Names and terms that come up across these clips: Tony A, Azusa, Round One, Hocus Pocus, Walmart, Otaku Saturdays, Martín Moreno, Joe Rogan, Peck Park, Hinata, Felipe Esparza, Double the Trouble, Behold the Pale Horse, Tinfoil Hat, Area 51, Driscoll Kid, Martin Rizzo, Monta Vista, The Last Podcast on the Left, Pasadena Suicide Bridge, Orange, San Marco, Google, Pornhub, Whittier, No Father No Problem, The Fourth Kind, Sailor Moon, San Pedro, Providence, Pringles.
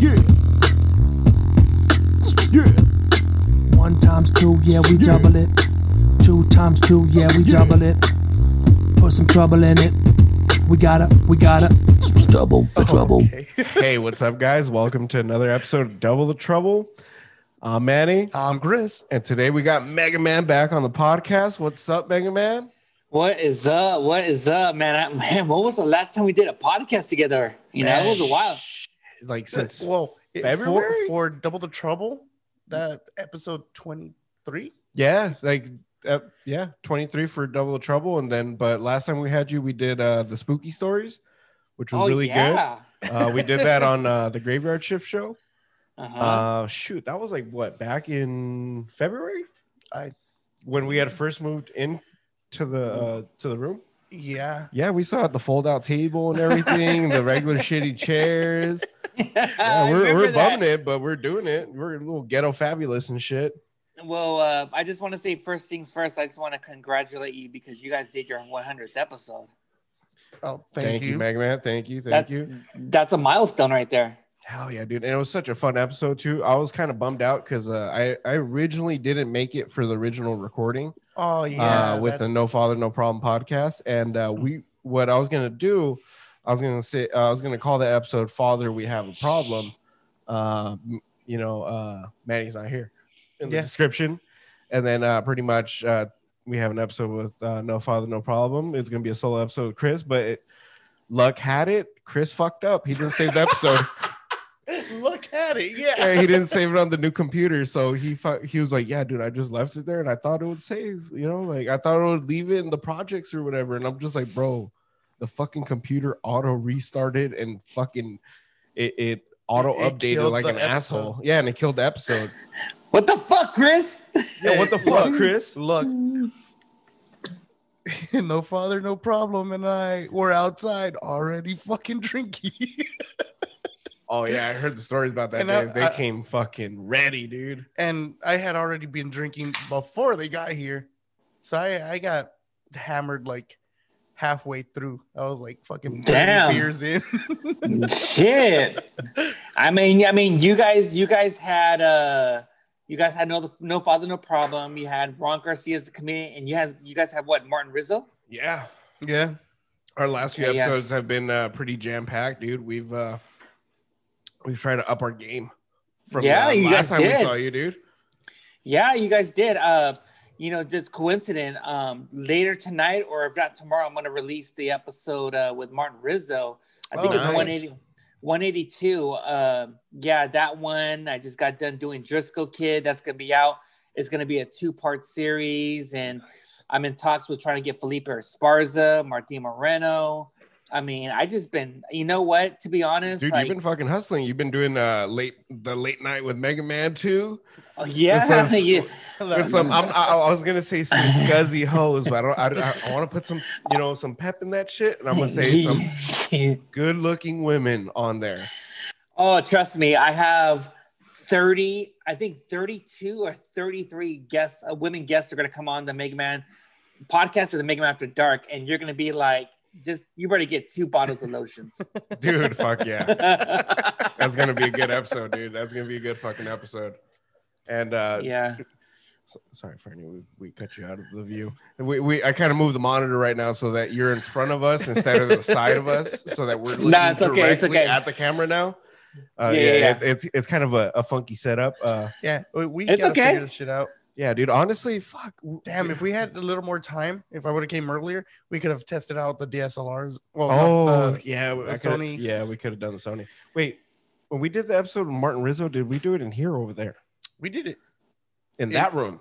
Yeah. 1 times 2, yeah, we double it. 2 times 2, yeah, we double it. Put some trouble in it. We gotta double the trouble. Okay. Hey, what's up, guys? Welcome to another episode of Double the Trouble. I'm Manny. I'm Chris. And today we got Mega Man back on the podcast. What's up, Mega Man? What is up? What is up, man? What was the last time we did a podcast together? You know, it was a while. Like since February for Double the Trouble, that episode 23. Yeah, like 23 for Double the Trouble, and then but last time we had you, we did the spooky stories, which were really good. We did that on the Graveyard Shift show. Uh-huh. Shoot, that was like what, back in February? When we had first moved in to the room. Yeah, we saw the fold out table and everything, the regular shitty chairs. Yeah, we're bumming it, but we're doing it. We're a little ghetto fabulous and shit. Well, I just want to say first things first. I just want to congratulate you because you guys did your 100th episode. Oh, thank you, Mega Man. Thank you. That's a milestone right there. Hell yeah, dude! And it was such a fun episode too. I was kind of bummed out because I originally didn't make it for the original recording. Oh yeah, with the No Father No Problem podcast, and I was gonna call the episode "Father, We Have a Problem." Manny's not here in the description, and then pretty much we have an episode with No Father No Problem. It's gonna be a solo episode with Chris, but luck had it. Chris fucked up. He didn't save the episode. Look at it, yeah. He didn't save it on the new computer, so he was like, "Yeah, dude, I just left it there, and I thought it would save. You know, like I thought it would leave it in the projects or whatever." And I'm just like, "Bro, the fucking computer auto restarted and fucking it auto updated like an asshole." Yeah, and it killed the episode. What the fuck, Chris? Yeah, what the fuck, Chris? Look, No Father, No Problem, and I were outside already fucking drinking. Oh, yeah, I heard the stories about that. They came fucking ready, dude. And I had already been drinking before they got here. So I got hammered like halfway through. I was like fucking 30 beers in. Shit. I mean, you guys had No Father, No Problem. You had Ron Garcia as the comedian, and you guys had what, Martin Rizzo? Yeah. Yeah. Our last few episodes have been pretty jam-packed, dude. We've tried to up our game from last time we saw you, dude. Yeah, you guys did. Just coincident. Later tonight, or if not tomorrow, I'm going to release the episode with Martin Rizzo. I think it's 182. That one. I just got done doing Driscoll Kid. That's going to be out. It's going to be a 2-part series. And I'm in talks with trying to get Felipe Esparza, Martín Moreno. I mean, I just been, you know what? To be honest, dude, you've been fucking hustling. You've been doing the late night with Mega Man too. Oh, yeah, I was gonna say some scuzzy hoes, but I want to put some, some pep in that shit, and I'm gonna say some good-looking women on there. Oh, trust me, I have 30. I think 32 or 33 guests, women guests, are gonna come on the Mega Man podcast or the Mega Man After Dark, and you're gonna be like. Just you better get 2 bottles of lotions, dude. Fuck yeah, that's gonna be a good episode, dude. That's gonna be a good fucking episode. And sorry, Fernie, we cut you out of the view. I kind of moved the monitor right now so that you're in front of us instead of the side of us, so that we're looking directly at the camera now. It's kind of a funky setup. We gotta figure this shit out. Yeah, dude, honestly, fuck. Damn, if we had a little more time, if I would have came earlier, we could have tested out the DSLRs. Well, the Sony. Yeah, we could have done the Sony. Wait, when we did the episode with Martin Rizzo, did we do it in here or over there? We did it. In that room?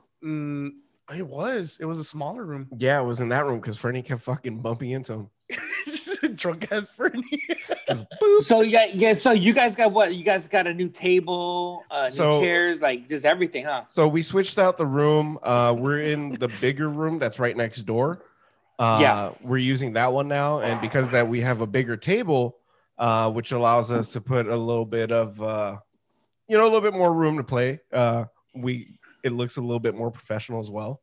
It was. It was a smaller room. Yeah, it was in that room because Fernie kept fucking bumping into him. Drunk ass Fernie. So you guys got a new table, new chairs, like just everything, huh? So we switched out the room. We're in the bigger room that's right next door. We're using that one now, and because that we have a bigger table, which allows us to put a little bit of a little bit more room to play. It looks a little bit more professional as well.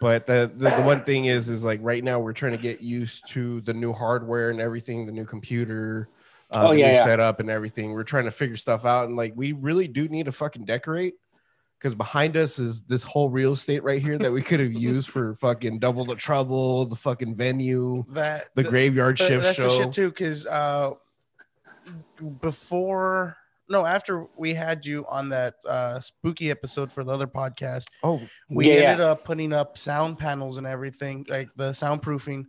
But the one thing is like right now we're trying to get used to the new hardware and everything, the new computer, set up and everything. We're trying to figure stuff out, and like we really do need to fucking decorate, because behind us is this whole real estate right here that we could have used for fucking Double the Trouble, the fucking venue, that the Graveyard Shift that's show. That's the shit too, because after we had you on that spooky episode for the other podcast, we ended up putting up sound panels and everything, like the soundproofing,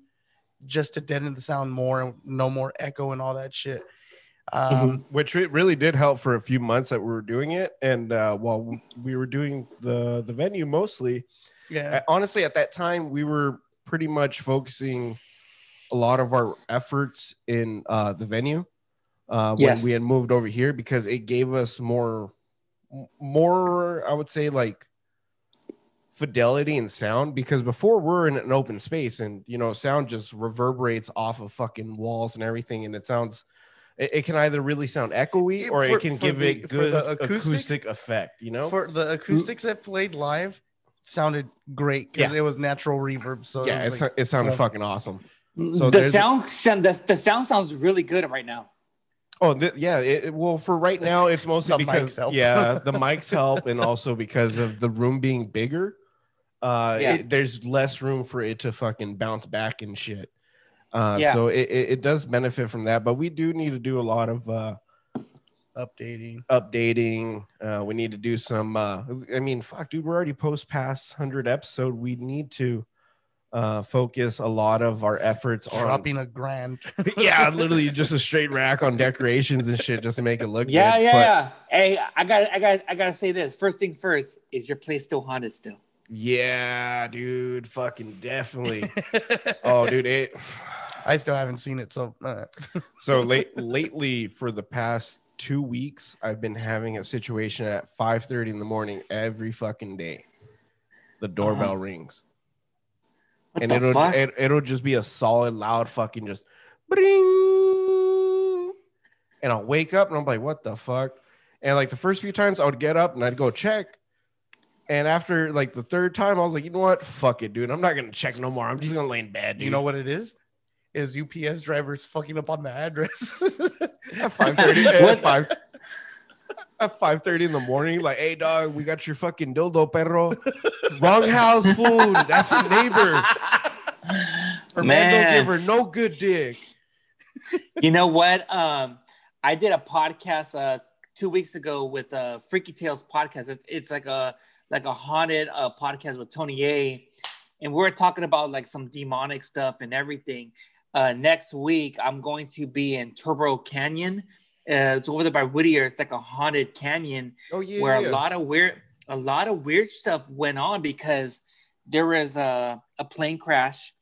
just to deaden the sound more and no more echo and all that shit. Which it really did help for a few months that we were doing it. And while we were doing the venue mostly, honestly, at that time, we were pretty much focusing a lot of our efforts in the venue. When we had moved over here, because it gave us more, I would say, like fidelity and sound, because before we're in an open space and, you know, sound just reverberates off of fucking walls and everything. And it sounds, it can either really sound echoey or it can give it good acoustic effect, you know? For the acoustics that played live sounded great because it was natural reverb. So yeah, it sounded fucking awesome. So the sound sounds really good right now. Oh, for right now, it's mostly because the mics help, and also because of the room being bigger. There's less room for it to fucking bounce back and shit. So it does benefit from that, but we do need to do a lot of updating. We need to do some. I mean, fuck, dude, we're already past 100 episode. We need to focus a lot of our efforts on dropping a grand. Yeah, literally just a straight rack on decorations and shit just to make it look good. Hey, I gotta say this. First thing first, is your place still haunted still? Yeah, dude, fucking definitely. Oh, dude, I still haven't seen it, so so lately for the past 2 weeks, I've been having a situation at 5:30 in the morning every fucking day. The doorbell rings. And it'll just be a solid loud fucking just bring, and I'll wake up and I'm like, what the fuck? And like the first few times I would get up and I'd go check, and after like the third time I was like, you know what, fuck it, dude, I'm not gonna check no more. I'm just gonna lay in bed, dude. You know what it is UPS drivers fucking up on the address at 5:30 at 5:30 in the morning, like, hey, dog, we got your fucking dildo, perro. Wrong house, food. That's a neighbor. Her man don't give her no good dick. You know what? I did a podcast 2 weeks ago with Freaky Tales podcast. It's like a haunted podcast with Tony A, and we're talking about like some demonic stuff and everything. Next week, I'm going to be in Turnbull Canyon. It's over there by Whittier. It's like a haunted canyon where a lot of weird stuff went on, because there was a plane crash.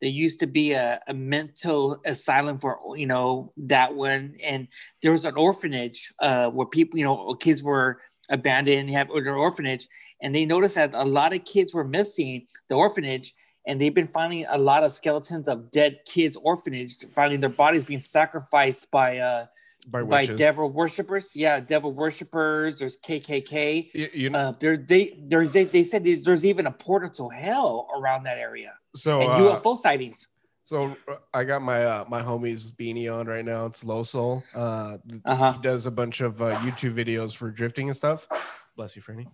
There used to be a mental asylum for, you know, that one. And there was an orphanage where people, you know, kids were abandoned and have their orphanage. And they noticed that a lot of kids were missing the orphanage. And they've been finding a lot of skeletons of dead kids' orphanage, finding their bodies being sacrificed by devil worshippers, there's KKK. They said there's even a portal to hell around that area. So and UFO sightings. So I got my my homie's beanie on right now. It's Losol. He does a bunch of YouTube videos for drifting and stuff. Bless you, Franny.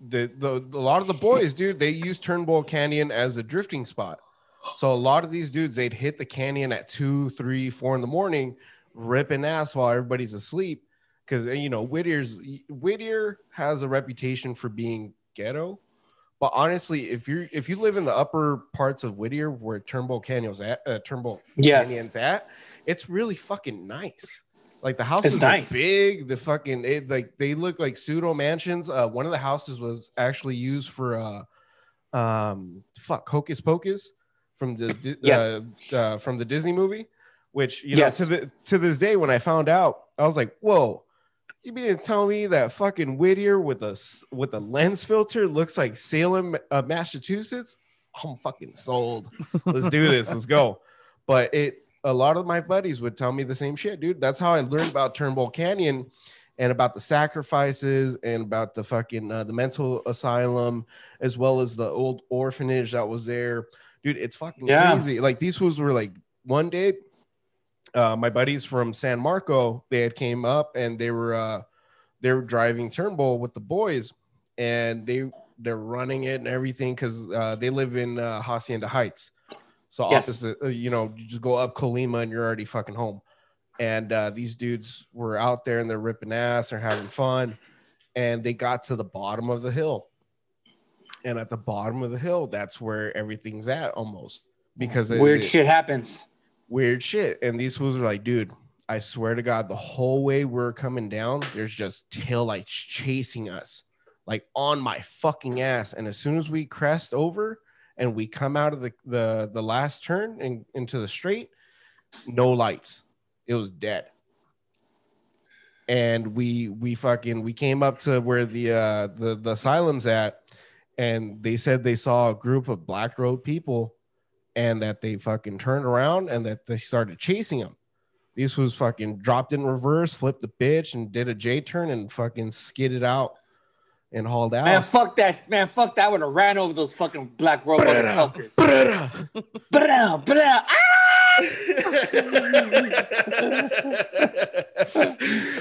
A lot of the boys, dude, they use Turnbull Canyon as a drifting spot. So a lot of these dudes, they'd hit the canyon at 2, 3, 4 in the morning, ripping ass while everybody's asleep. Because, you know, Whittier has a reputation for being ghetto. But honestly, if you live in the upper parts of Whittier where Turnbull Canyon's at, it's really fucking nice. Like the houses are big. The fucking they look like pseudo mansions. One of the houses was actually used for Hocus Pocus. From the Disney movie, which you know to this day, when I found out, I was like, "Whoa, you mean to tell me that fucking Whittier with a lens filter looks like Salem, Massachusetts? I'm fucking sold. Let's do this. Let's go." But a lot of my buddies would tell me the same shit, dude. That's how I learned about Turnbull Canyon and about the sacrifices and about the fucking the mental asylum, as well as the old orphanage that was there. Dude, it's fucking crazy. Like these fools were like, one day my buddies from San Marco, they had came up and they were driving Turnbull with the boys, and they're running it and everything because they live in Hacienda Heights. So yes. You just go up Colima and you're already fucking home. And these dudes were out there and they're ripping ass, they're having fun, and they got to the bottom of the hill. And at the bottom of the hill, that's where everything's at almost, because weird shit happens. Weird shit. And these fools are like, dude, I swear to God, the whole way we're coming down, there's just taillights chasing us, like on my fucking ass. And as soon as we crest over and we come out of the last turn and into the straight, no lights. It was dead. And we came up to where the asylum's at, and they said they saw a group of Black Road people, and that they fucking turned around and that they started chasing them. These was fucking dropped in reverse, flipped the bitch, and did a J turn and fucking skidded out and hauled out. Man, fuck that! Man, fuck that! I would have ran over those fucking Black Road motherfuckers.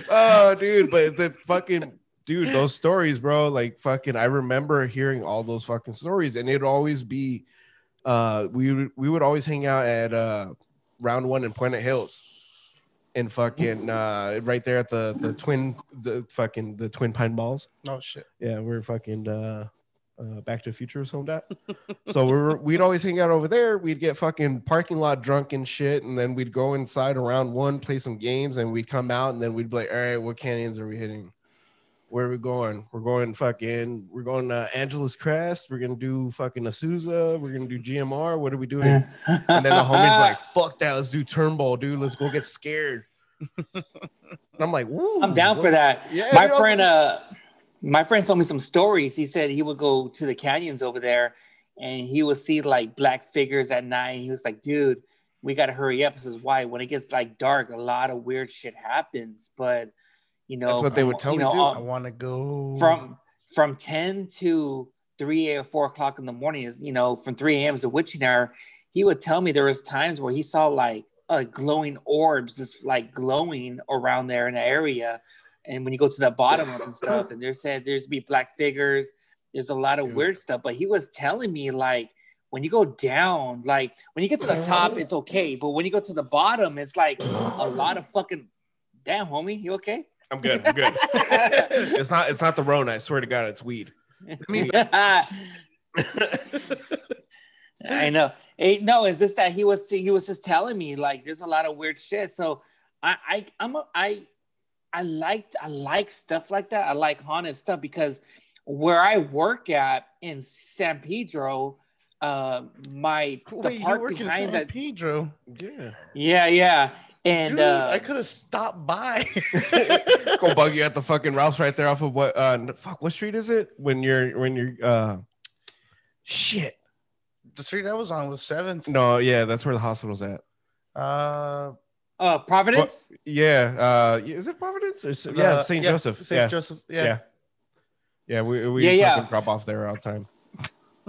Oh, dude! But the fucking dude, those stories, bro. Like fucking, I remember hearing all those fucking stories, and it'd always be, we would always hang out at Round One in Puente Hills, and fucking right there at the Twin Pine Malls. Oh shit! Yeah, we're fucking. Back to the Future or something like that. So we'd always hang out over there. We'd get fucking parking lot drunk and shit, and then we'd go inside around one, play some games, and we'd come out, and then we'd be like, all right, what canyons are we hitting? Where are we going? We're going Angeles Crest. We're gonna do fucking Azusa. We're gonna do GMR. What are we doing? And then the homie's like, fuck that, let's do Turnbull, dude. Let's go get scared. And I'm like, woo, I'm down for that. Yeah, my friend my friend told me some stories. He said he would go to the canyons over there and he would see like black figures at night. He was like, dude, we got to hurry up. This is why when it gets like dark, a lot of weird shit happens. But, you know, that's what they would tell me, dude. I want to go from 10 to 3 or 4 o'clock in the morning is, you know, from 3 a.m. to witching hour. He would tell me there was times where he saw like glowing orbs, just like glowing around there in the area. And when you go to the bottom up and stuff, and they said there's be black figures, there's a lot of weird stuff. But he was telling me, like, when you go down, like, when you get to the top, it's okay. But when you go to the bottom, it's like a lot of fucking, damn, homie, you okay? I'm good. It's not the Rona. I swear to God, it's weed. I know. Hey, no, it's just that he was just telling me, like, there's a lot of weird shit. So I like stuff like that. I like haunted stuff because where I work at in San Pedro, you work behind in San Pedro. Yeah. And dude, I could have stopped by. Go bug you at the fucking Ralph's right there off of what street is it? When you're shit. The street I was on was 7th. No, yeah, that's where the hospital's at. Providence? Well, yeah. Is it Providence? Or St. Joseph. St. Joseph. Yeah. Yeah, we fucking drop off there all the time.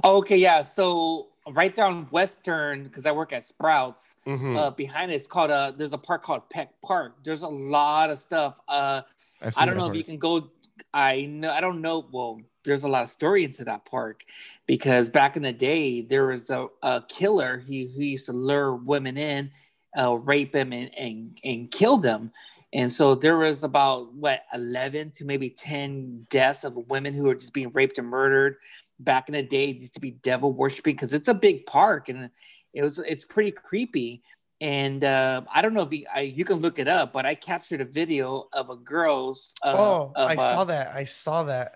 Okay, yeah. So right there on Western, because I work at Sprouts, behind it's called there's a park called Peck Park. There's a lot of stuff. I don't know if you can go. I don't know. Well, there's a lot of story into that park because back in the day there was a killer. He used to lure women in. Rape them and kill them. And so there was about 11 to maybe 10 deaths of women who were just being raped and murdered. Back in the day, it used to be devil worshiping because it's a big park and it's pretty creepy. And I don't know if you can look it up, but I captured a video of a girl's. I saw that.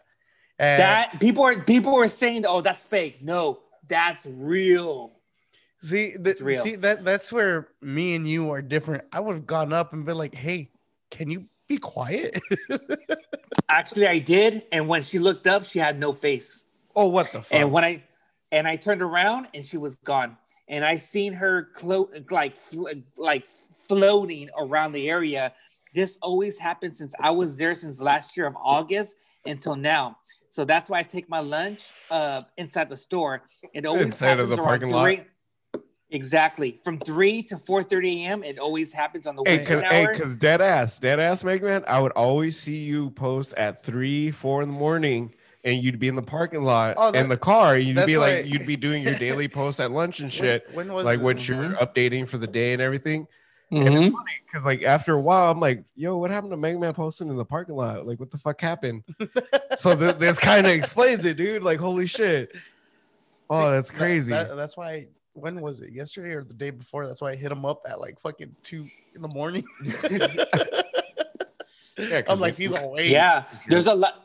That people are saying, "Oh, that's fake." No, that's real. See that's where me and you are different. I would have gone up and been like, "Hey, can you be quiet?" Actually, I did, and when she looked up, she had no face. Oh, what the fuck! And when I turned around, and she was gone, and I seen her floating around the area. This always happened since I was there since last year of August until now. So that's why I take my lunch inside the store. It always happens around 3 o'clock. Exactly. From 3 to 4:30 a.m. It always happens on the Wednesday hour. Hey, because dead ass, Mega Man, I would always see you post at 3, 4 in the morning, and you'd be in the parking lot in the car. You'd be like, you'd be doing your daily post at lunch and shit. When was like it? What you're updating for the day and everything. Mm-hmm. And it's funny because like after a while, I'm like, yo, what happened to Mega Man posting in the parking lot? Like, what the fuck happened? So this kind of explains it, dude. Like, holy shit. Oh, that's crazy. That's why. When was it? Yesterday or the day before? That's why I hit him up at like fucking 2 in the morning. Yeah, I'm like, he's awake. Yeah, there's a lot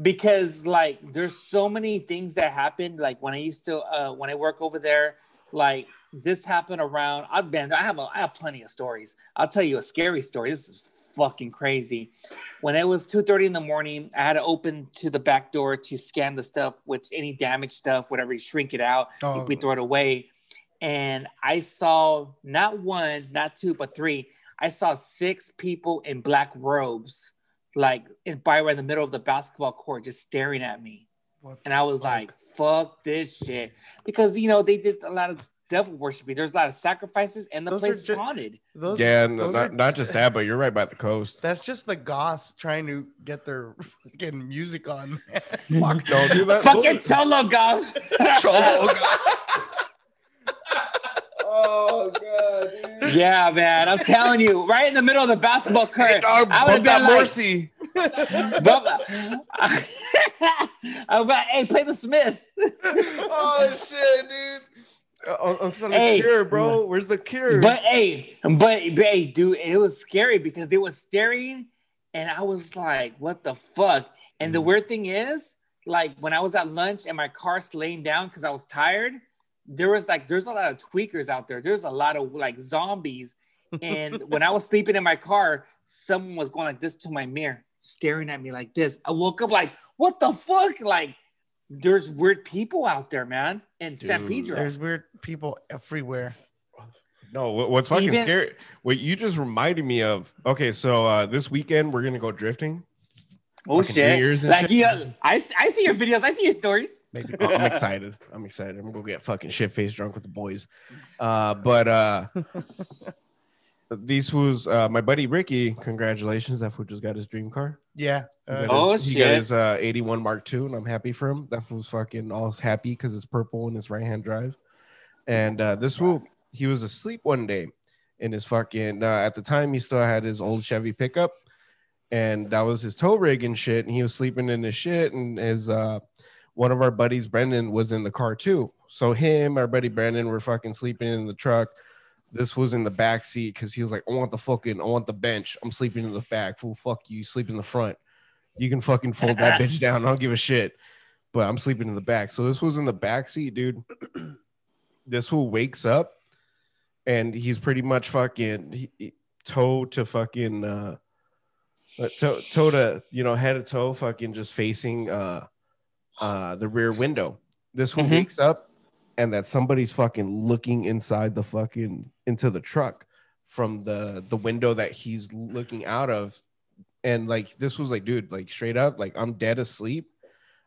because like there's so many things that happened. Like when I used to when I work over there, like this happened around. I have plenty of stories. I'll tell you a scary story. This is fucking crazy. When it was 2:30 in the morning, I had to open to the back door to scan the stuff, which any damaged stuff, whatever, you shrink it out, we throw it away. And I saw not one, not two, but three. I saw 6 people in black robes, like in the middle of the basketball court, just staring at me. And I was like, fuck this shit. Because, you know, they did a lot of devil worshiping. There's a lot of sacrifices, and the place is haunted. Not just that, but you're right by the coast. That's just the goths trying to get their fucking music on. Fuck, don't do that. Fucking cholo goths. Cholo goths. Oh god, dude. Yeah, man, I'm telling you, right in the middle of the basketball court, I would have been like, Morsi. I was like, hey, play the Smiths. Oh shit, dude. The cure, bro. Where's the cure? But hey, dude, it was scary because they were staring, and I was like, "What the fuck?" And the weird thing is, like, when I was at lunch and my car's laying down because I was tired, there's a lot of tweakers out there. There's a lot of like zombies, and when I was sleeping in my car, someone was going like this to my mirror, staring at me like this. I woke up like, "What the fuck?" Like. There's weird people out there, man. In San Pedro, there's weird people everywhere. No, what's fucking scary? What you just reminded me of. Okay, so this weekend we're gonna go drifting. Oh fucking shit! Like, yeah, I see your videos. I see your stories. I'm excited. I'm gonna go get fucking shit faced drunk with the boys. This was my buddy Ricky. Congratulations, that fool just got his dream car. Yeah. He got his 81 Mark II, and I'm happy for him. That fool's fucking all happy because it's purple and it's right-hand drive. And this fool, he was asleep one day in his fucking... at the time, he still had his old Chevy pickup, and that was his tow rig and shit, and he was sleeping in his shit, and his... one of our buddies, Brendan, was in the car too. So him, our buddy Brendan, were fucking sleeping in the truck. This was in the back seat because he was like, I want the bench. I'm sleeping in the back. Fool, fuck you. Sleep in the front. You can fucking fold that bitch down. I don't give a shit. But I'm sleeping in the back. So this was in the back seat, dude. This fool wakes up and he's pretty much fucking head to toe, fucking just facing the rear window. This fool wakes up. And that somebody's fucking looking inside the fucking into the truck from the window that he's looking out of. And like, this was like, dude, like straight up, like I'm dead asleep.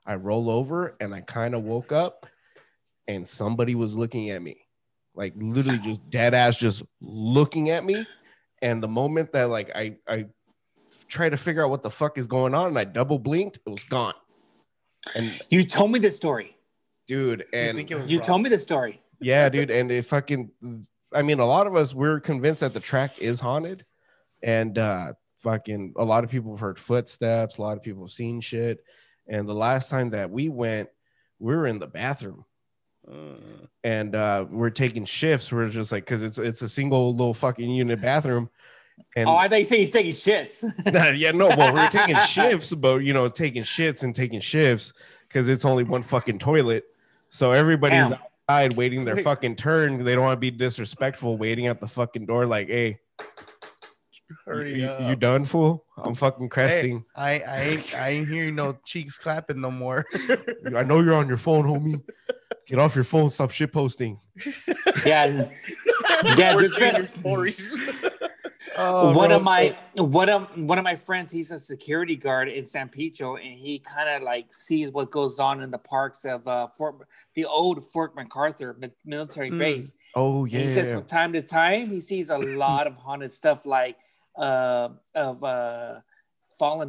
I roll over and I kind of woke up and somebody was looking at me, like literally just dead ass, just looking at me. And the moment that like, I try to figure out what the fuck is going on and I double blinked, it was gone. And you told me this story. Dude, and you told me the story. Yeah, dude, and it fucking... I mean, a lot of us, we're convinced that the track is haunted, and fucking a lot of people have heard footsteps, a lot of people have seen shit, and the last time that we went, we were in the bathroom, and we're taking shifts. We're just like, because it's a single little fucking unit bathroom. And, I thought you said you're taking shits. We're taking shifts, but, you know, taking shits and taking shifts, because it's only one fucking toilet. So everybody's outside waiting their fucking turn. They don't want to be disrespectful, waiting at the fucking door like, hey, hurry up. You done, fool? I'm fucking cresting. Hey, I ain't hearing no cheeks clapping no more. I know you're on your phone, homie. Get off your phone. Stop shit posting. Yeah. Yeah, stories. Oh, one of my friends, he's a security guard in San Pedro, and he kind of like sees what goes on in the parks of the old Fort MacArthur military base. Oh yeah. And he says from time to time he sees a lot of haunted stuff, like fallen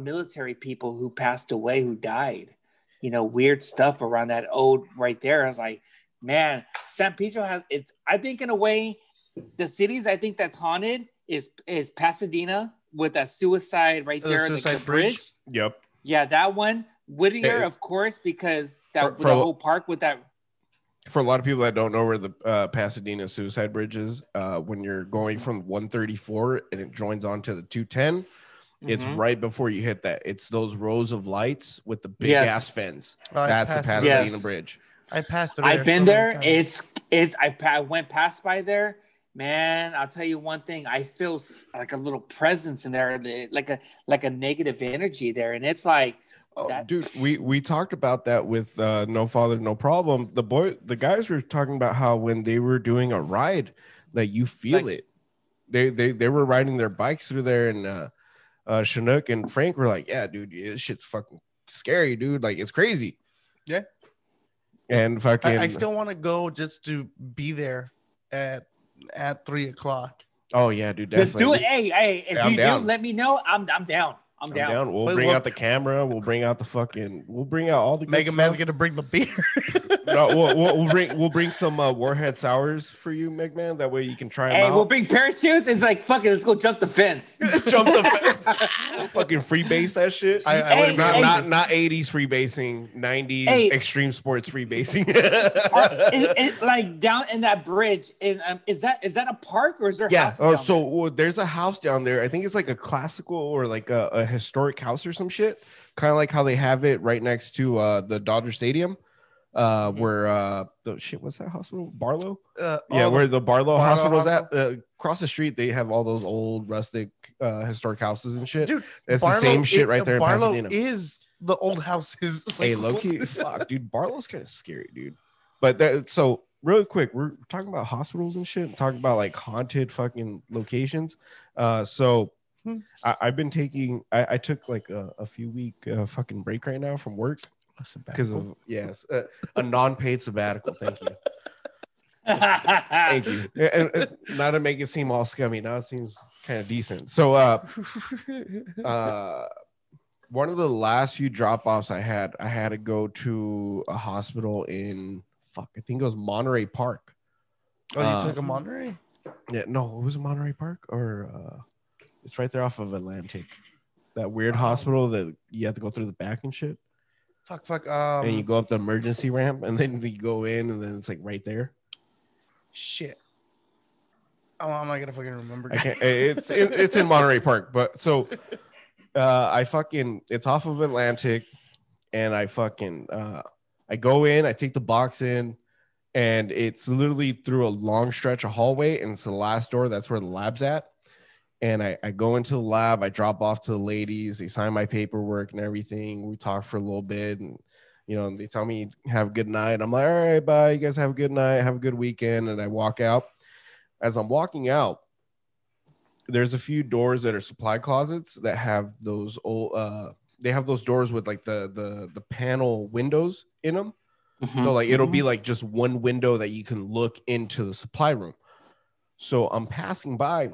military people who passed away, who died. You know, weird stuff around that old right there. I was like, man, San Pedro has it's. I think in a way, the cities I think that's haunted is Pasadena with a suicide right there at the bridge. Yep. Yeah, that one. Whittier, of course, because the whole park with that. For a lot of people that don't know where the Pasadena suicide bridge is, when you're going from 134 and it joins onto the 210. It's right before you hit that. It's those rows of lights with the big ass fence. Oh, that's the Pasadena bridge. I passed it. I've been there. I went past by there. Man, I'll tell you one thing. I feel like a little presence in there, like a negative energy there, and it's like, dude, we talked about that with No Father No Problem. The guys were talking about how when they were doing a ride, that you feel it. They were riding their bikes through there, and Chinook and Frank were like, yeah, dude, this shit's fucking scary, dude. Like, it's crazy. Yeah. And fucking... I still want to go just to be there at 3:00. Oh, yeah, dude. Definitely. Let's do it. Hey, if I'm down. Let me know. I'm down. I'm down. We'll bring out the camera. We'll bring out the fucking... We'll bring out all the... Mega Man's going to bring the beer. No, we'll bring some Warhead Sours for you, Mega Man. That way you can try them out. Hey, we'll bring parachutes. It's like, fuck it, let's go jump the fence. Jump the fence. Fucking freebase that shit. Not 80s freebasing, 90s extreme sports freebasing. Like down in that bridge, and is that a park or is there a house? Yeah, there's a house down there. I think it's like a classical or like a historic house or some shit. Kind of like how they have it right next to the Dodger Stadium. Where the shit was that hospital? Barlow? Where the Barlow Hospital was at. Across the street, they have all those old rustic historic houses and shit. Dude, that's the same shit right there in Pasadena. Barlow is the old houses. Hey, low-key, fuck, dude. Barlow's kind of scary, dude. But so really quick, we're talking about hospitals and shit, and talking about like haunted fucking locations. I took like a few week fucking break right now from work. Because of a non-paid sabbatical. Thank you. Thank you. And not to make it seem all scummy, now it seems kind of decent. So one of the last few drop-offs I had to go to a hospital in I think it was Monterey Park. Oh, you took a Monterey? Yeah, no, it was Monterey Park, or it's right there off of Atlantic. That weird hospital that you have to go through the back and shit. Fuck. And you go up the emergency ramp, and then you go in, and then it's like right there. Shit. Oh, I'm not gonna fucking remember. It's in Monterey Park, but so it's off of Atlantic, and I go in, I take the box in, and it's literally through a long stretch of hallway, and it's the last door. That's where the lab's at. And I go into the lab, I drop off to the ladies, they sign my paperwork and everything. We talk for a little bit, and they tell me have a good night. I'm like, all right, bye. You guys have a good night, have a good weekend. And I walk out. As I'm walking out, there's a few doors that are supply closets that have those old they have those doors with like the panel windows in them. Mm-hmm. So like it'll be like just one window that you can look into the supply room. So I'm passing by.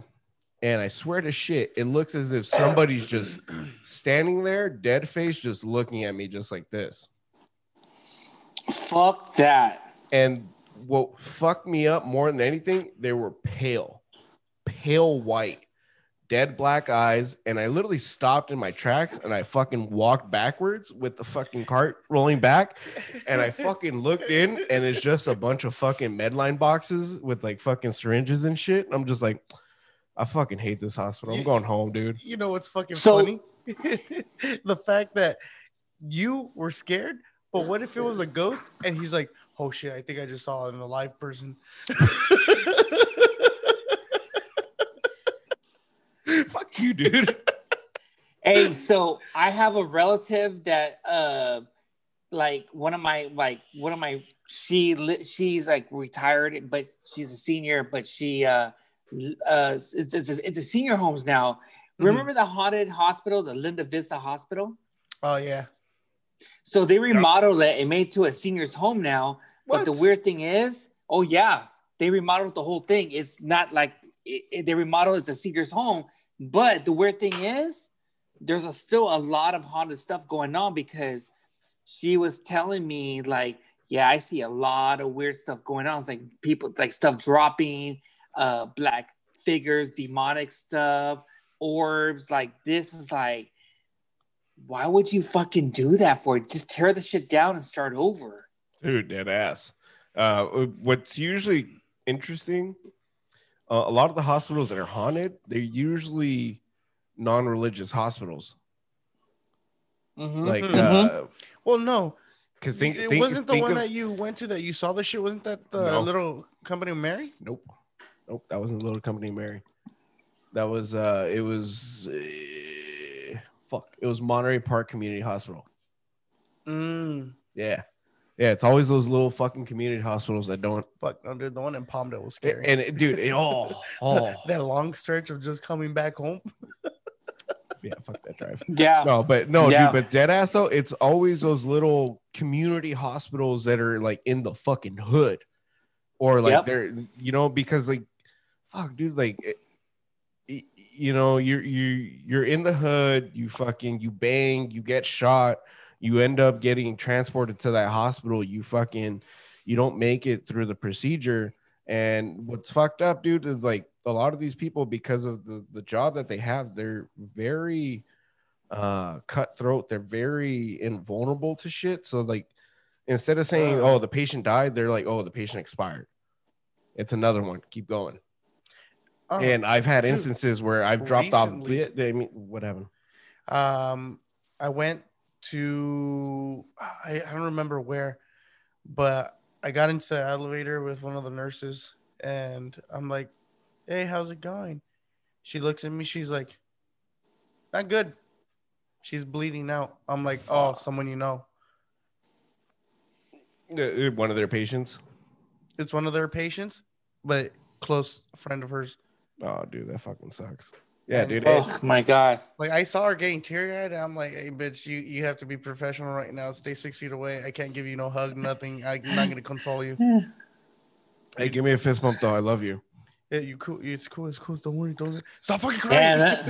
And I swear to shit, it looks as if somebody's just standing there, dead face, just looking at me just like this. Fuck that. And what fucked me up more than anything, they were pale white, dead black eyes. And I literally stopped in my tracks and I fucking walked backwards with the fucking cart rolling back. And I fucking looked in, and it's just a bunch of fucking Medline boxes with like fucking syringes and shit. And I'm just like... I fucking hate this hospital. I'm going home, dude. You know what's fucking funny? The fact that you were scared, but what if it was a ghost? And he's like, oh shit, I think I just saw an alive person. Fuck you, dude. Hey, so I have a relative that like one of my she's like retired, but she's a senior, but she it's a senior homes now. Remember the haunted hospital, the Linda Vista Hospital? Oh yeah. So they remodeled it and made it to a senior's home now. What? But the weird thing is, oh yeah, they remodeled the whole thing. It's not like they remodeled it's a senior's home, but the weird thing is, there's still a lot of haunted stuff going on, because she was telling me like, yeah, I see a lot of weird stuff going on. It's like people, like stuff dropping, black figures, demonic stuff, orbs. Like this is like, why would you fucking do that for? Just tear the shit down and start over. Dude, dead ass. What's usually interesting, a lot of the hospitals that are haunted, they're usually non-religious hospitals. Like, well, no, because it wasn't the one that you went to that you saw the shit. Wasn't that the Little Company of Mary? Nope. That wasn't the Little Company of Mary. That was It was Monterey Park Community Hospital. Yeah. It's always those little fucking community hospitals that don't. Dude, the one in Palmdale was scary. That long stretch of just coming back home. Yeah, fuck that drive. Yeah. Dude, but dead ass though, it's always those little community hospitals that are like in the fucking hood, or like they're, you know, because like, fuck, dude, like, you know, you're in the hood, you fucking, you bang, you get shot, you end up getting transported to that hospital, you don't make it through the procedure. And what's fucked up, dude, is like a lot of these people, because of the job that they have, they're very cutthroat. They're very invulnerable to shit. So like, instead of saying, oh, the patient died, they're like, oh, the patient expired. It's another one. Keep going. And I've had instances where I've dropped off. I mean, what happened? I went to, I don't remember where, but I got into the elevator with one of the nurses, and I'm like, hey, how's it going? She looks at me. She's like, not good. She's bleeding out. I'm like, oh, someone you know. One of their patients? It's one of their patients, but close friend of hers. Oh, dude, that fucking sucks. Yeah, and, dude. Oh, my God. Like, I saw her getting teary-eyed, and I'm like, hey, bitch, you have to be professional right now. Stay 6 feet away. I can't give you no hug, nothing. I'm not going to console you. Hey, give me a fist bump, though. I love you. Yeah, you cool. It's cool. Don't worry. Stop fucking crying.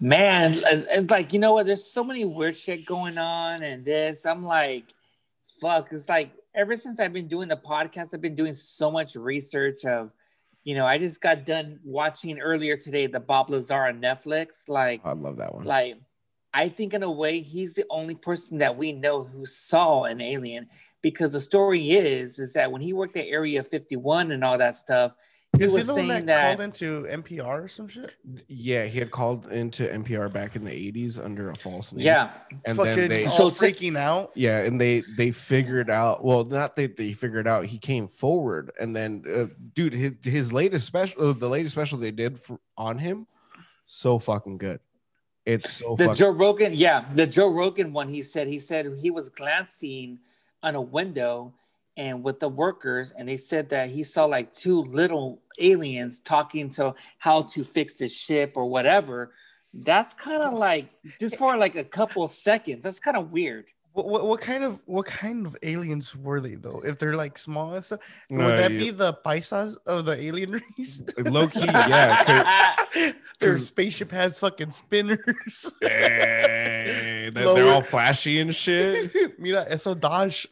Man, it's like, you know what? There's so many weird shit going on and this. I'm like, fuck. It's like, ever since I've been doing the podcast, I've been doing so much research of, you know, I just got done watching earlier today the Bob Lazar on Netflix. Like, I love that one. Like, I think in a way he's the only person that we know who saw an alien, because the story is that when he worked at Area 51 and all that stuff, he was saying that called into NPR or some shit. Yeah, he had called into NPR back in the 80s under a false name. Yeah, and then they freaking out. Yeah, and they figured out. Well, not that they figured out. He came forward, and then dude, his latest special, the latest special they did on him, so fucking good. It's so the Joe Rogan. Yeah, the Joe Rogan one. He said he was glancing on a window and with the workers, and they said that he saw like two little aliens talking to how to fix the ship or whatever. That's kind of like just for like a couple seconds. That's kind of weird. What kind of aliens were they though? If they're like small and stuff, would that be the paisas of the alien race? Low key, yeah. Their spaceship has fucking spinners. Hey, they're all flashy and shit. Mira, eso dash.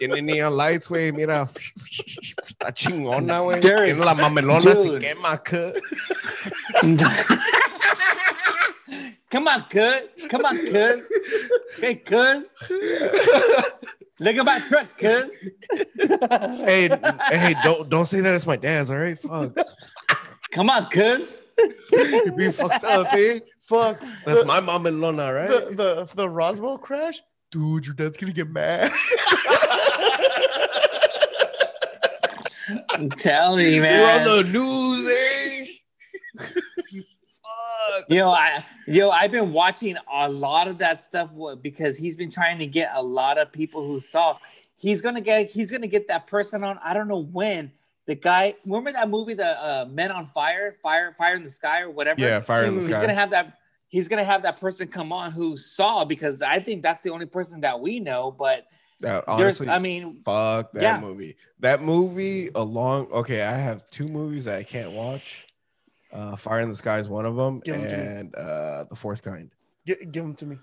Tiene neon lights, güey. Mira, está chingona, güey. Tiene la mamelona, si quema, cut. Come on, cuz. Hey, cuz. Look at my trucks, cuz. Hey, don't say that. It's my dad's, all right? Fuck. Come on, cuz. You're being fucked up, eh? Fuck. That's my mamelona, right? The Roswell crash? Dude, your dad's gonna get mad. I'm telling you, man. You're on the news, eh? Fuck. You know, I Yo, I've been watching a lot of that stuff because he's been trying to get a lot of people who saw. He's gonna get that person on. I don't know when. The guy, remember that movie, the Men on Fire, Fire in the Sky or whatever. Yeah, Fire in the Sky. He's gonna have that person come on who saw, because I think that's the only person that we know. But honestly, fuck that movie. That movie along. Okay, I have two movies that I can't watch. Fire in the Sky is one of them, and The Fourth Kind. Give them to me.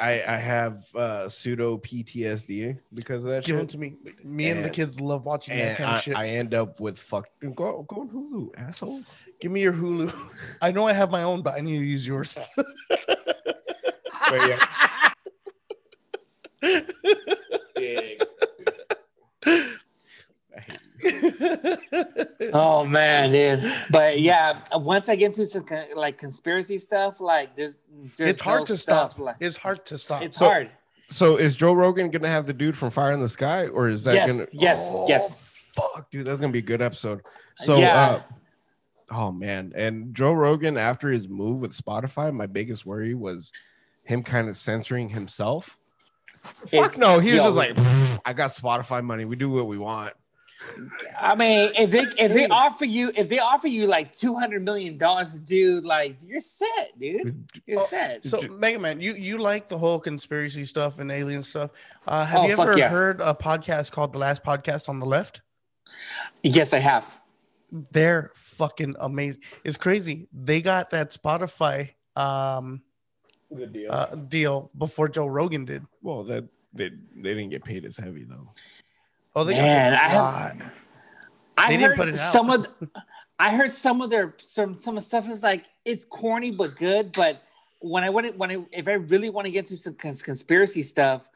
I have pseudo PTSD because of that. Give them to me. Me and the kids love watching that kind of shit. I end up with go on Hulu, asshole. Give me your Hulu. I know I have my own, but I need to use yours. But yeah. Oh man, dude. But yeah, once I get into some like conspiracy stuff, like there's it's hard to stop. It's hard to stop. It's hard. So is Joe Rogan gonna have the dude from Fire in the Sky, or is that gonna? Yes. Fuck, dude, that's gonna be a good episode. So, oh man, and Joe Rogan after his move with Spotify, my biggest worry was him kind of censoring himself. Fuck no, he was just like, I got Spotify money. We do what we want. I mean, if they offer you like $200 million, dude, like you're set, dude. You're set. So, Mega Man, you like the whole conspiracy stuff and alien stuff. Have you ever heard a podcast called The Last Podcast on the Left? Yes, I have. They're fucking amazing. It's crazy. They got that Spotify deal before Joe Rogan did. Well, that they didn't get paid as heavy though. Oh, I heard some of stuff is like it's corny but good. But if I really want to get into some conspiracy stuff,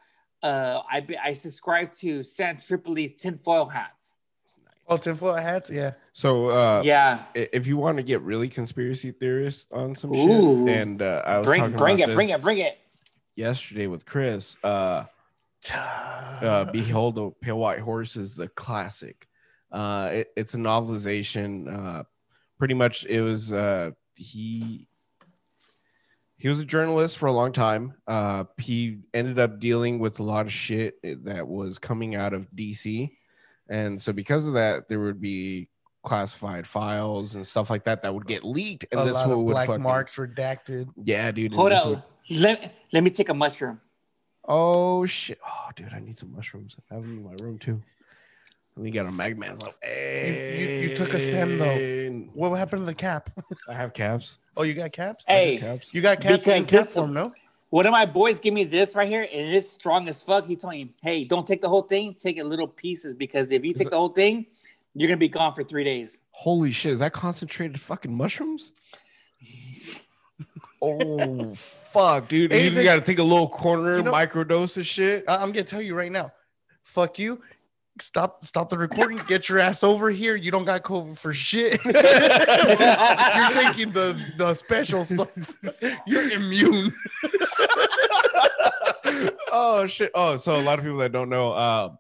I subscribe to San Tripoli's Tinfoil Hats. Oh, Tinfoil Hats, yeah. So if you want to get really conspiracy theorists on some shit, and I was bring it yesterday with Chris. Behold the Pale White Horse is the classic. It's a novelization. Pretty much it was he was a journalist for a long time. He ended up dealing with a lot of shit that was coming out of DC, and so because of that there would be classified files and stuff like that would get leaked, and this one would black marks redacted. Yeah, dude. Hold up. Let me take a mushroom. Oh shit! Oh, dude, I need some mushrooms. I have them in my room too. And we got a Magman's like, hey. You took a stem though. What happened to the cap? I have caps. Oh, you got caps? Hey, caps. You got caps in cap form, no? One of my boys gave me this right here, and it is strong as fuck. He told me, "Hey, don't take the whole thing. Take it in little pieces, because if you take the whole thing, you're gonna be gone for 3 days." Holy shit! Is that concentrated fucking mushrooms? Oh. Fuck, dude. You got to take a little corner, microdose of shit. I'm going to tell you right now. Fuck you. Stop the recording. Get your ass over here. You don't got COVID for shit. You're taking the special stuff. You're immune. Oh, shit. Oh, so a lot of people that don't know,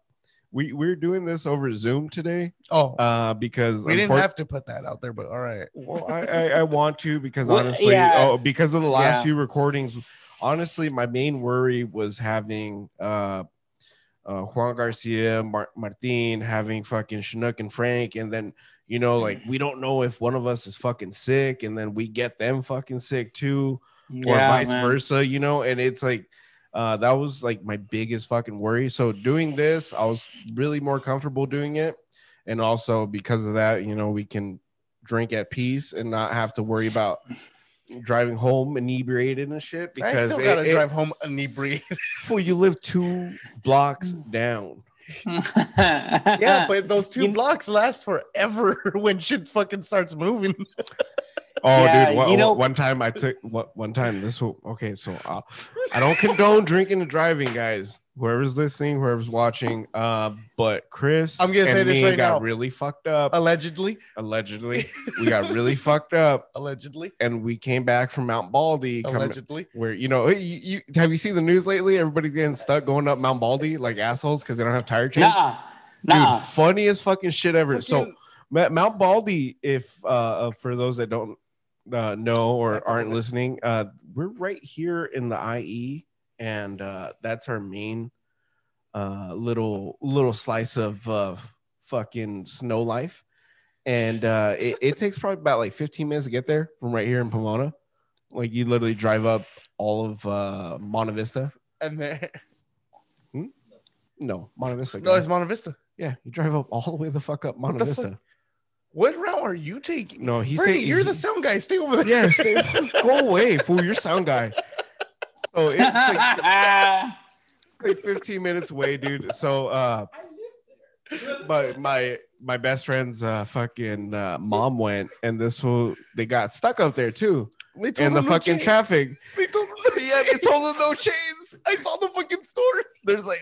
we're doing this over Zoom today. Oh, because we didn't have to put that out there, but all right. Well, I want to, because honestly, because of the last few recordings, honestly, my main worry was having Juan Garcia, Martin, having fucking Chinook and Frank, and then like we don't know if one of us is fucking sick, and then we get them fucking sick too, or vice versa, and it's like. That was like my biggest fucking worry. So doing this, I was really more comfortable doing it. And also because of that, we can drink at peace and not have to worry about driving home inebriated and shit. Because I still gotta drive home inebriated. Well, you live 2 blocks down. Yeah, but those 2 blocks last forever when shit fucking starts moving. Oh, yeah, dude! One time. I don't condone drinking and driving, guys. Whoever's listening, whoever's watching, but Chris, I'm gonna say this right now. Really fucked up. Allegedly, we got really fucked up. Allegedly, and we came back from Mount Baldy. Allegedly, where you have you seen the news lately? Everybody's getting stuck going up Mount Baldy like assholes because they don't have tire chains. Nah. Dude, funniest fucking shit ever. Mount Baldy, if for those that don't know or aren't listening, we're right here in the IE, and that's our main little slice of fucking snow life. And it takes probably about like 15 minutes to get there from right here in Pomona. Like, you literally drive up all of Monta Vista. And then... No, Monta Vista. No, it's Monta Vista. Yeah, you drive up all the way the fuck up Monta Vista. What route are you taking? No, you're the sound guy. Stay over there. Yeah, go away, fool. You're sound guy. So it's like 15 minutes away, dude. So, but my best friend's fucking mom went, and this fool, they got stuck up there too. They told in the no fucking chains. Traffic. They told them no chains. I saw the fucking story. There's like,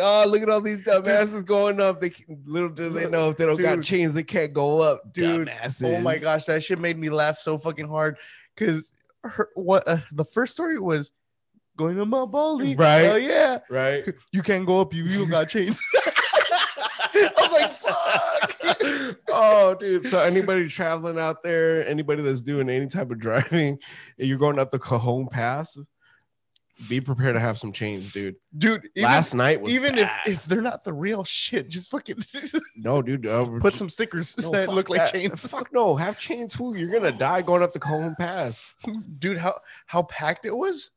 oh, look at all these dumbasses going up. They little do they know if they don't got chains, they can't go up, dude. Dumbasses. Oh my gosh, that shit made me laugh so fucking hard because the first story was going to Mount Baldy, right? Hell yeah, right. You can't go up. You don't got chains. I'm like, fuck. Oh, dude. So anybody traveling out there, anybody that's doing any type of driving, and you're going up the Cajon Pass, be prepared to have some chains, dude. Dude, last night was even bad. if they're not the real shit, just fucking no, dude. Put some stickers that look like chains. Fuck no, have chains, fool. You're gonna die going up the Cajon Pass, dude. How packed it was?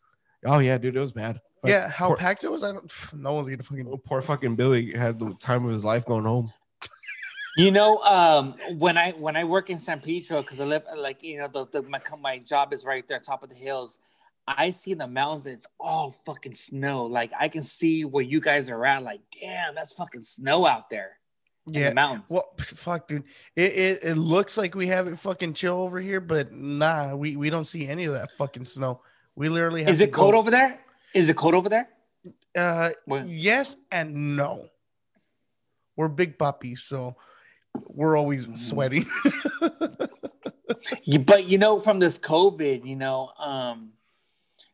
Oh yeah, dude, it was bad. Like, yeah, how packed it was. No one's gonna fucking. Poor fucking Billy had the time of his life going home. You know, when I work in San Pedro, because I live like, you know, my job is right there, top of the hills. I see the mountains. It's all fucking snow. Like, I can see where you guys are at. Like, damn, that's fucking snow out there. Yeah, the mountains. Well, fuck, dude. It looks like we have it fucking chill over here, but nah, we don't see any of that fucking snow. We literally have. Is it cold over there? Is it cold over there? Yes and no. We're big puppies, so we're always sweaty. But, you know, from this COVID, you know,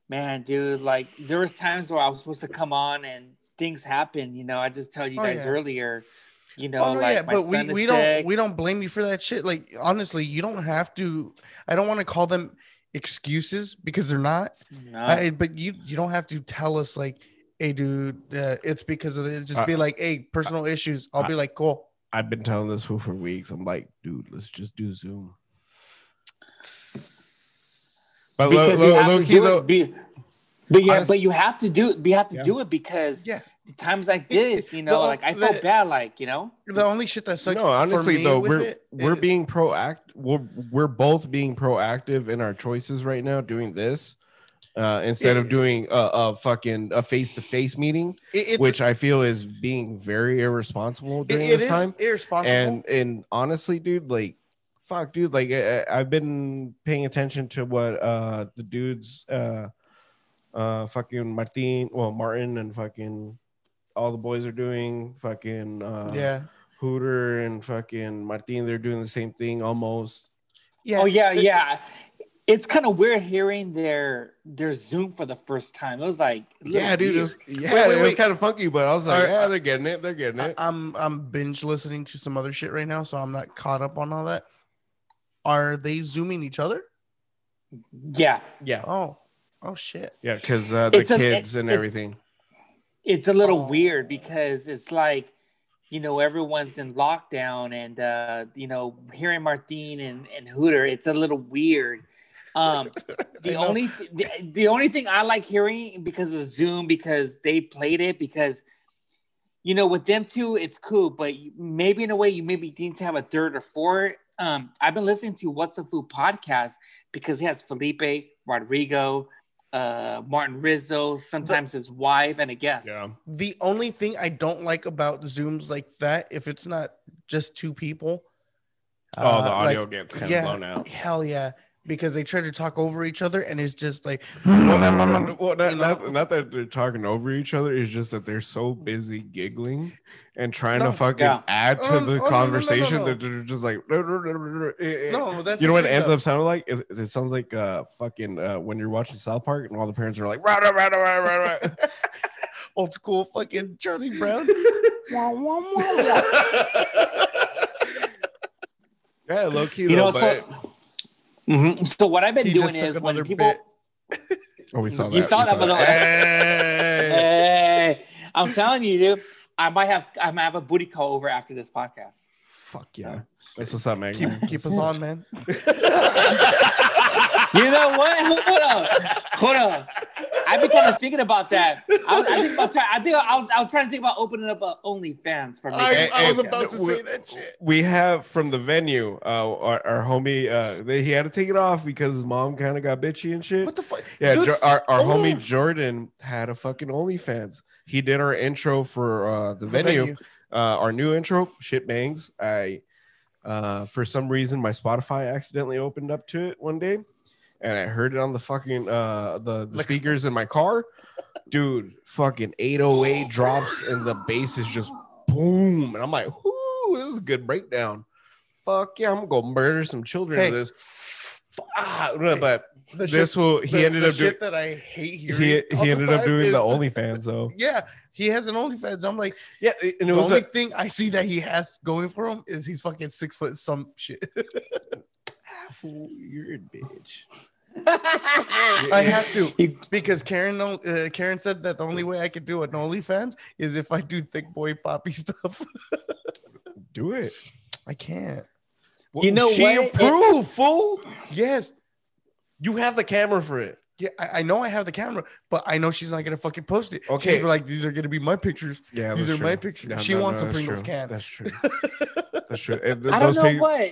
man, dude, like, there was times where I was supposed to come on and things happen. You know, I just told you guys earlier, you know, we don't blame you for that shit. Like, honestly, you don't have to. I don't want to call them excuses because they're not. But you don't have to tell us like, hey dude, it's because of it. Just be like, hey, personal issues. I'll be like, cool. I've been telling this for weeks. I'm like, dude, let's just do Zoom. But you have to do it. We have to do it because the times like this, you know, like I felt bad, like, you know. The only shit that sucks. No, honestly, though, we're being proactive. We're both being proactive in our choices right now, doing this instead of doing a fucking face-to-face meeting, which I feel is being very irresponsible during this time. Irresponsible. And honestly, dude, like, fuck, dude, like I've been paying attention to what the dudes, fucking Martin and fucking. All the boys are doing fucking Hooter and fucking Martin. They're doing the same thing almost. Yeah. Oh yeah, yeah. It's kind of weird hearing their Zoom for the first time. It was like, yeah, dude. It was kind of funky, but I was like, yeah, they're getting it. They're getting it. I'm binge listening to some other shit right now, so I'm not caught up on all that. Are they Zooming each other? Yeah. Yeah. Oh shit. Yeah, because the kids and everything. It's a little weird because it's like, you know, everyone's in lockdown and, you know, hearing Martin and Hooter, it's a little weird. The only thing I like hearing because of Zoom, because they played it, because, you know, with them two, it's cool. But maybe in a way you maybe need to have a third or fourth. I've been listening to What's a Food podcast because it has Felipe, Rodrigo, Martin Rizzo, sometimes his wife, and a guest. Yeah. The only thing I don't like about Zooms like that, if it's not just two people, the audio gets kind of blown out. Hell yeah, because they try to talk over each other, and it's just like, not that they're talking over each other, it's just that they're so busy giggling and trying to fucking add to the conversation that they're just like, no, that's, you know what it ends up sounding like? It sounds like fucking when you're watching South Park and all the parents are like, right. Old school fucking Charlie Brown. Yeah, low key, you know, but. Mm-hmm. So what I've been doing is when people... Oh, we saw that. You saw that, but hey. I'm telling you, dude, I might have a booty call over after this podcast. Fuck yeah. So. That's what's up, man. Keep us on, man. You know what? Hold on. I've been kind of thinking about that. I was trying to think about opening up OnlyFans for me. I was about to say that shit. We have from the venue, our homie, he had to take it off because his mom kind of got bitchy and shit. What the fuck? Yeah, dude, our homie Jordan had a fucking OnlyFans. He did our intro for the venue. Our new intro, shit bangs. For some reason, my Spotify accidentally opened up to it one day. And I heard it on the fucking the speakers in my car, dude. Fucking 808 drops and the bass is just boom, and I'm like, "Ooh, this is a good breakdown." Fuck yeah, I'm gonna go murder some children with this. But this shit, will he the, ended the up shit doing, that I hate hearing. He ended up doing the OnlyFans though. Yeah, he has an OnlyFans. I'm like, yeah, and the only thing I see that he has going for him is he's fucking 6 foot some shit. Weird bitch. I have to because Karen said that the only way I could do an OnlyFans is if I do thick boy poppy stuff. Do it. I can't. You know she what? She approved, fool. Yes. You have the camera for it. Yeah, I know I have the camera, but I know she's not gonna fucking post it. Okay, she's like these are gonna be my pictures. Yeah, these are true. My pictures. No, she wants a Pringles can. That's true. That's true. I don't know what.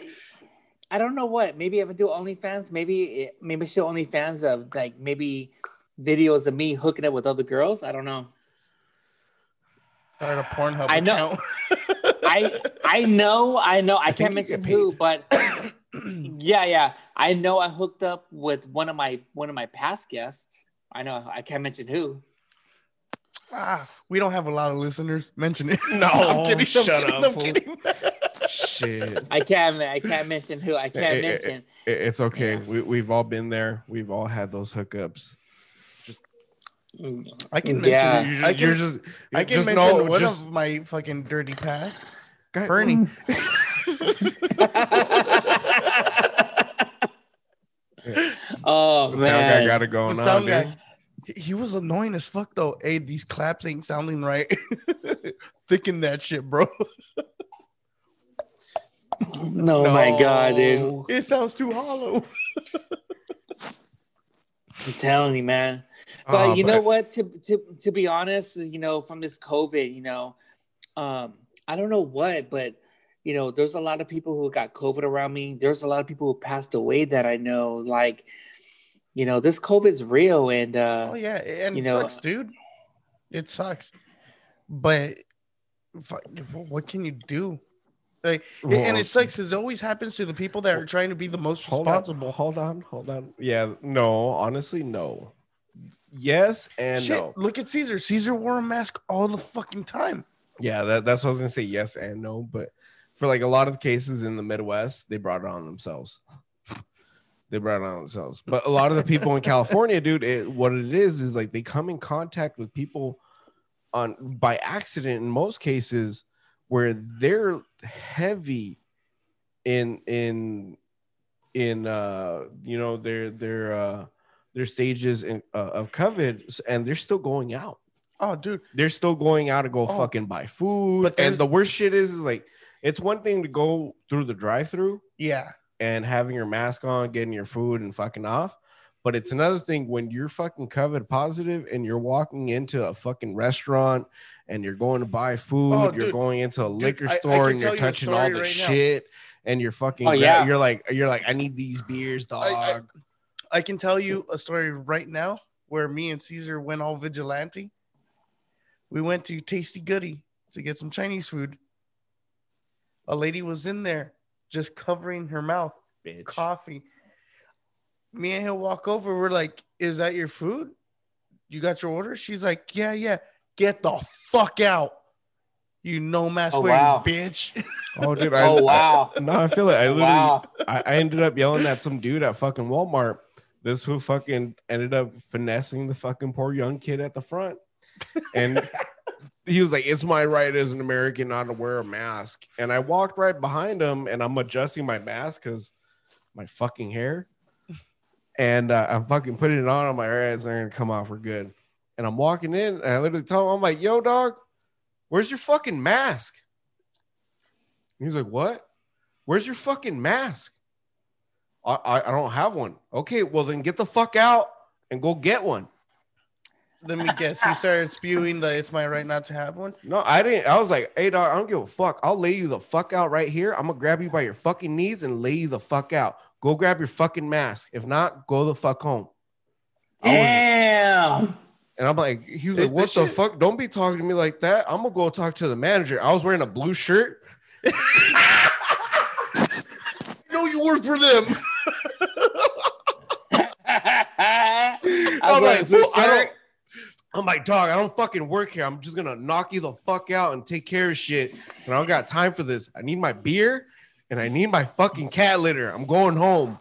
I don't know what. Maybe if I do OnlyFans, maybe she'll OnlyFans of like maybe videos of me hooking up with other girls. I don't know. Start a Pornhub account. I know. I can't mention who, but yeah. I know I hooked up with one of my past guests. I know I can't mention who. We don't have a lot of listeners. Mention it. No, I'm kidding. Shut up. I'm kidding. Shit. I can't mention who. I can't mention. It's okay. Yeah. We've all been there. We've all had those hookups. Just I can mention. Yeah. I can mention one of my fucking dirty past. Fernie. Oh man, the sound guy got it going on, dude. He was annoying as fuck though. Hey, these claps ain't sounding right. Thicken that shit, bro. No, my God, dude. It sounds too hollow. I'm telling you, man. But you know what? To be honest, you know, from this COVID, you know, I don't know what, but, you know, there's a lot of people who got COVID around me. There's a lot of people who passed away that I know. Like, you know, this COVID's real. And, oh, yeah. And it sucks, dude. It sucks. But what can you do? Like, and it sucks because it always happens to the people that are trying to be the most responsible. Hold on. Yeah, no, honestly, no. Yes and shit, no. Look at Caesar. Caesar wore a mask all the fucking time. Yeah, that's what I was going to say, yes and no. But for like a lot of cases in the Midwest, they brought it on themselves. But a lot of the people in California, dude, what it is like they come in contact with people by accident in most cases where they're heavy in their stages of COVID, and they're still going out. Oh, dude, they're still going out to go fucking buy food. But and the worst shit is like it's one thing to go through the drive-thru, yeah, and having your mask on, getting your food, and fucking off. But it's another thing when you're fucking COVID positive and you're walking into a fucking restaurant and you're going to buy food, you're going into a liquor store and you're touching all the shit and you're fucking, you're like, I need these beers, dog. I can tell you a story right now where me and Caesar went all vigilante. We went to Tasty Goody to get some Chinese food. A lady was in there just covering her mouth, bitch. Coffee. Me and him walk over. We're like, is that your food? You got your order? She's like, yeah. Get the fuck out. You no mask wearing bitch. Oh, dude. I feel it. I literally, I ended up yelling at some dude at fucking Walmart. This who fucking ended up finessing the fucking poor young kid at the front. And he was like, it's my right as an American not to wear a mask. And I walked right behind him and I'm adjusting my mask because my fucking hair. And I'm fucking putting it on. I'm like, all right, it's not going to come off. We're good. And I'm walking in, and I literally told him, I'm like, yo, dog, where's your fucking mask? And he's like, what? Where's your fucking mask? I don't have one. Okay, well, then get the fuck out and go get one. Let me guess. He started spewing that it's my right not to have one? No, I didn't. I was like, hey, dog, I don't give a fuck. I'll lay you the fuck out right here. I'm going to grab you by your fucking knees and lay you the fuck out. Go grab your fucking mask. If not, go the fuck home. Damn. And I'm like, he was like, what the fuck? Don't be talking to me like that. I'm going to go talk to the manager. I was wearing a blue shirt. No, you work for them. I'm like, I'm like, dog, I don't fucking work here. I'm just going to knock you the fuck out and take care of shit. And I don't got time for this. I need my beer. And I need my fucking cat litter. I'm going home.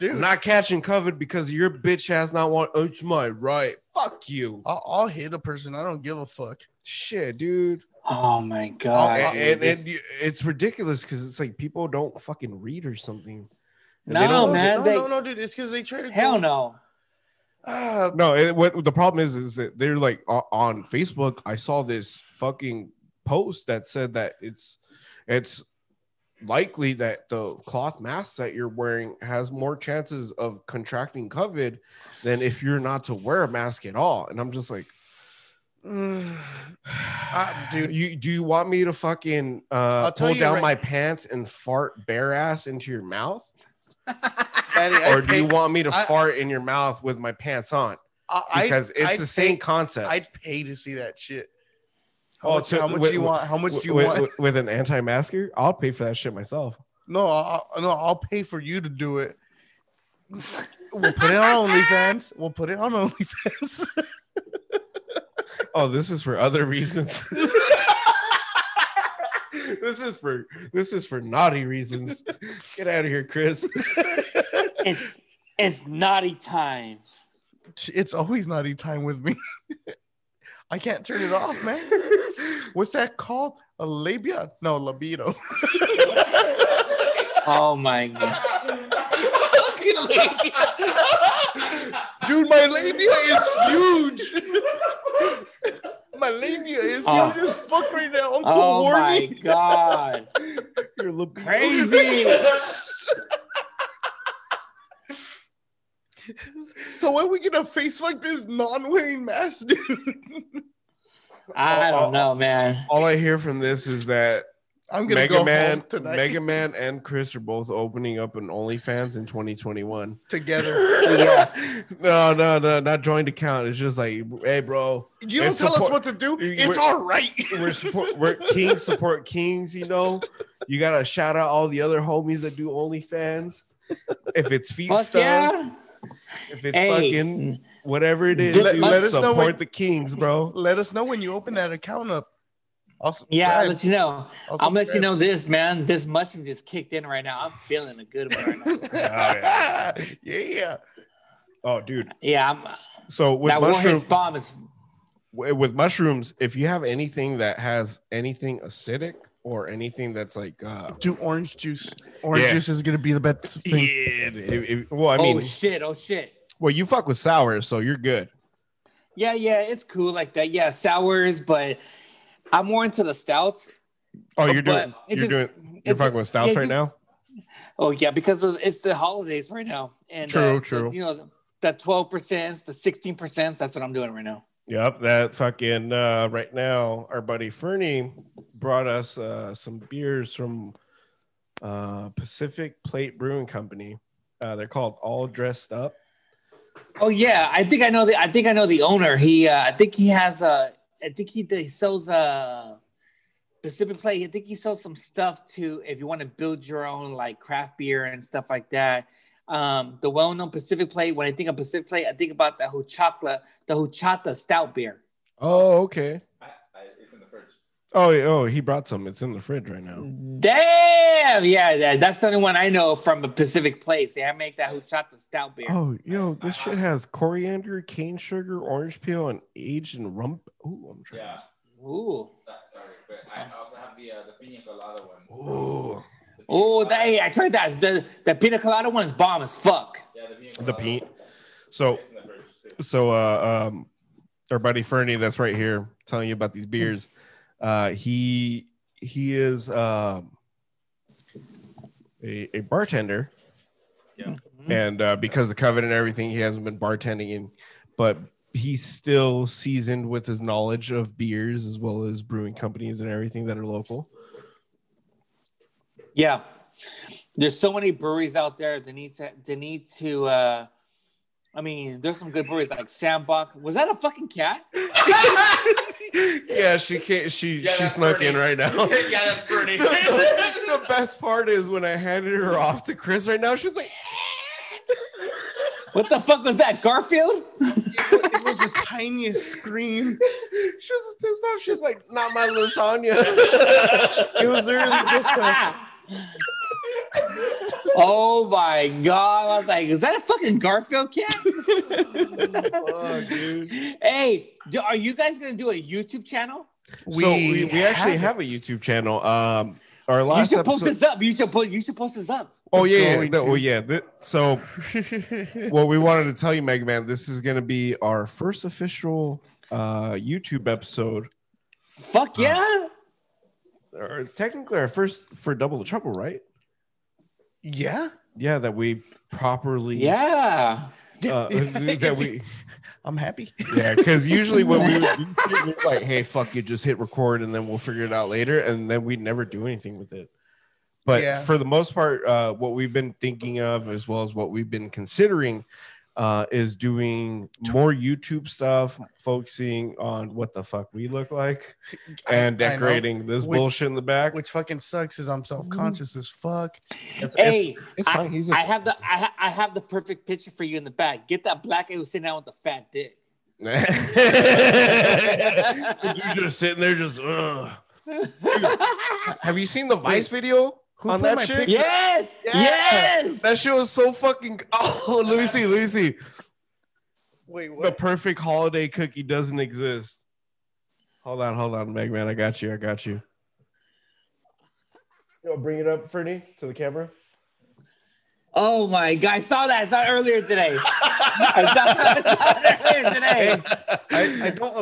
Dude, I'm not catching COVID because your bitch has not want. Oh, it's my right. Fuck you. I'll hit a person. I don't give a fuck. Shit, dude. Oh, my God. And it's ridiculous because it's like people don't fucking read or something. No, man. No, dude. It's because they try to. Hell no. What the problem is that they're like on Facebook. I saw this fucking post that said that it's likely that the cloth mask that you're wearing has more chances of contracting COVID than if you're not to wear a mask at all. And I'm just like, dude, do you want me to fucking pull down my pants and fart bare ass into your mouth? Or do you want me to fart in your mouth with my pants on? Because it's the same concept. I'd pay to see that shit. How much do you want? With an anti-masker? I'll pay for that shit myself. No, I'll pay for you to do it. We'll put it on OnlyFans. Oh, this is for other reasons. This is for naughty reasons. Get out of here, Chris. It's naughty time. It's always naughty time with me. I can't turn it off, man. What's that called? A labia? No, libido. Oh, my God. Dude, my labia is huge. My labia is huge as fuck right now. I'm so horny. Oh, my God. You're looking crazy. So when we gonna face like this non-wearing mask, dude? I don't know, man. All I hear from this is that I'm gonna Mega Man and Chris are both opening up an OnlyFans in 2021 together. Yeah. No, not joined account. It's just like, hey, bro, you don't tell us what to do. It's all right. We're kings support kings. You know, you gotta shout out all the other homies that do OnlyFans. If it's feet stuff. Yeah. If it's fucking whatever it is, let us support the Kings, bro. Let us know when you open that account up. I'll let you know. I'll let you know this, man. This mushroom just kicked in right now. I'm feeling a good one right now. Yeah. Oh, dude. Yeah. So with mushrooms, if you have anything that has anything acidic or anything that's like... do orange juice. Orange juice is going to be the best thing. Yeah. Oh, shit. Well, you fuck with sours, so you're good. Yeah, it's cool like that. Yeah, sours, but I'm more into the stouts. Oh, you're fucking with stouts right now? Oh, yeah, because it's the holidays right now. And, true. The 12%, the 16%, that's what I'm doing right now. Yep, that fucking right now, our buddy Fernie brought us some beers from Pacific Plate Brewing Company. They're called All Dressed Up. Oh yeah, I think I know the owner. He I think he sells Pacific Plate. I think he sells some stuff too if you want to build your own like craft beer and stuff like that. The well-known Pacific Plate. When I think of Pacific Plate, I think about the horchata stout beer. Oh, okay. It's in the fridge. Oh, he brought some. It's in the fridge right now. Damn, yeah, that's the only one I know from a Pacific Plate. They make that horchata stout beer. Oh, yo, this shit has coriander, cane sugar, orange peel, and aged in rum. Ooh, I'm trying. Yeah. Ooh. Sorry, but I also have the piña colada one. Ooh. The Oh, hey, I tried that. The pina colada one is bomb as fuck. Yeah, the pina. So, our buddy Fernie, that's right here, telling you about these beers. He is a bartender. Yeah. And because of COVID and everything, he hasn't been bartending, but he's still seasoned with his knowledge of beers as well as brewing companies and everything that are local. Yeah. There's so many breweries out there that need to I mean, there's some good breweries like Sandbox. Was that a fucking cat? Yeah, she can't. She snuck in right now. Yeah, that's Bernie. The best part is when I handed her off to Chris right now, she's like, what the fuck was that, Garfield? It was the tiniest scream. She was just pissed off. She's like, not my lasagna. It was literally just oh my god! I was like, "Is that a fucking Garfield cat?" Oh, dude. Hey, are you guys gonna do a YouTube channel? We actually have a YouTube channel. Our last you should post this up. You should post this up. Oh yeah, yeah. So, what we wanted to tell you, Mega Man, this is gonna be our first official YouTube episode. Fuck yeah! Or technically, our first for Double the Trouble, right? Yeah, that we properly. Yeah, that we. I'm happy. Yeah, because usually when we're like, "Hey, fuck you," just hit record and then we'll figure it out later, and then we never do anything with it. But for the most part, what we've been thinking of, as well as what we've been considering, is doing more YouTube stuff, focusing on what the fuck we look like, and decorating this bullshit in the back. Which fucking sucks, is I'm self-conscious as fuck. It's fine. I have the perfect picture for you in the back. Get that black guy who's sitting out with the fat dick. You're just sitting there, just. Dude, have you seen the Vice video? Who on that shit? Yes! That shit was so fucking. Oh, Lucy. Wait, what? The perfect holiday cookie doesn't exist. Hold on, Meg Man. I got you. Yo, bring it up, Fernie, to the camera. Oh my god, I saw that earlier today. Hey, I don't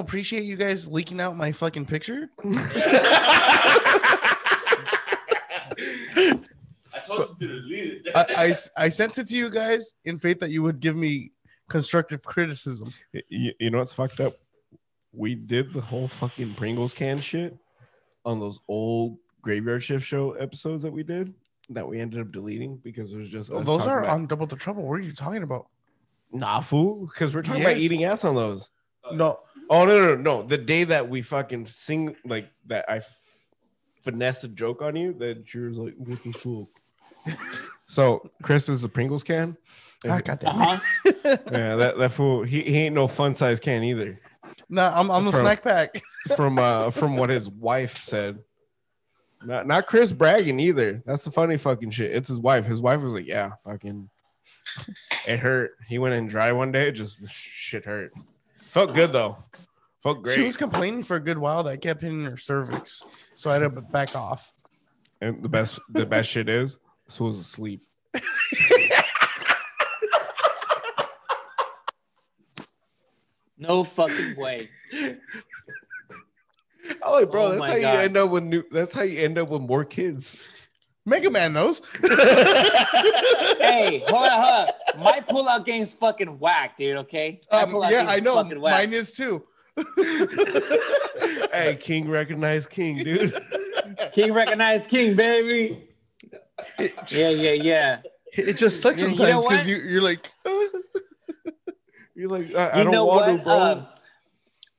appreciate you guys leaking out my fucking picture. I sent it to you guys in faith that you would give me constructive criticism. You know what's fucked up? We did the whole fucking Pringles can shit on those old Graveyard Shift show episodes that we did that we ended up deleting because it was just those are on Double the Trouble. What are you talking about? Nah, fool, because we're talking about eating ass on those. No. Oh no. The day that we fucking sing like that, I finessed a joke on you that you were like, "What the fool?" So Chris is a Pringles can. I got that. Uh-huh. Yeah, that fool. He ain't no fun size can either. No, I'm the snack pack. From what his wife said. Not Chris bragging either. That's the funny fucking shit. It's his wife. His wife was like, "Yeah, fucking, it hurt." He went in dry one day. It just shit hurt. Felt good though. Felt great. She was complaining for a good while that kept hitting her cervix, so I had to back off. And the best shit is. So I was asleep. No fucking way. Oh, like, bro, that's how God. You end up with that's how you end up with more kids. Mega Man knows. Hey, hold up. My pullout game's fucking whack, dude. Okay. I know. Mine is too. Hey, king recognize king, dude. King recognize king, baby. Yeah. It just sucks sometimes because you're like, I don't want to, bro.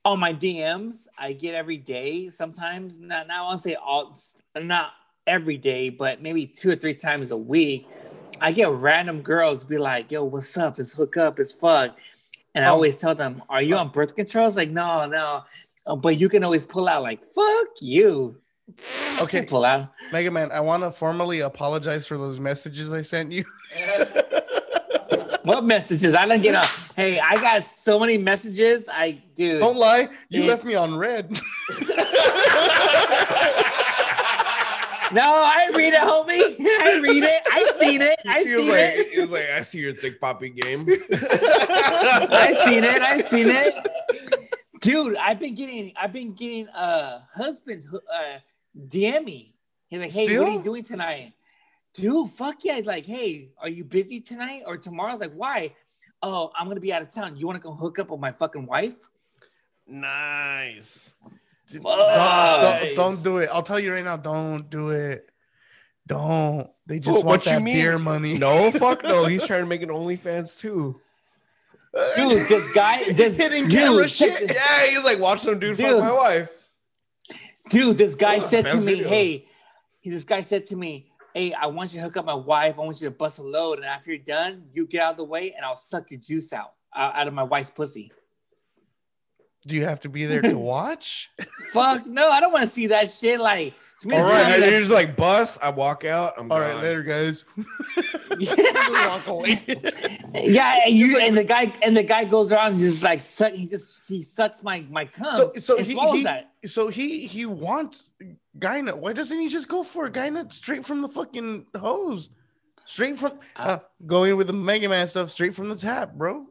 On my DMs, I get every day. Sometimes not I'll say not every day, but maybe 2 or 3 times a week, I get random girls be like, "Yo, what's up? Let's hook up as fuck." And I always tell them, "Are you on birth control?" It's like, no, but you can always pull out. Like, fuck you. Okay, pull out. Mega Man, I want to formally apologize for those messages I sent you. What messages? I didn't get up. Hey, I got so many messages. Don't lie. You left me on red. No, I read it, homie. I read it. I seen it. I seen it. He was like, I see your thick poppy game. I seen it. I seen it. Dude, I've been getting husbands DM me. He's like, hey, still? What are you doing tonight? Dude, fuck yeah. He's like, hey, are you busy tonight or tomorrow? I was like, why? Oh, I'm going to be out of town. You want to go hook up with my fucking wife? Nice. Don't do it. I'll tell you right now, don't do it. Don't. They just want that beer money. No, fuck no. He's trying to make an OnlyFans too. Dude, this hitting camera shit. Yeah, he's like, watch some dude fuck my wife. Dude, this guy said to me, hey, I want you to hook up my wife. I want you to bust a load. And after you're done, you get out of the way and I'll suck your juice out of my wife's pussy. Do you have to be there to watch? Fuck no, I don't want to see that shit. Like, all right, and you're just like, bust. I walk out. I'm all gone. Right, later, guys. Yeah, and you and the guy goes around and just like suck. He sucks my cum. So he wants guy nut. Why doesn't he just go for a guy nut straight from the fucking hose? Straight from going with the Mega Man stuff straight from the tap, bro.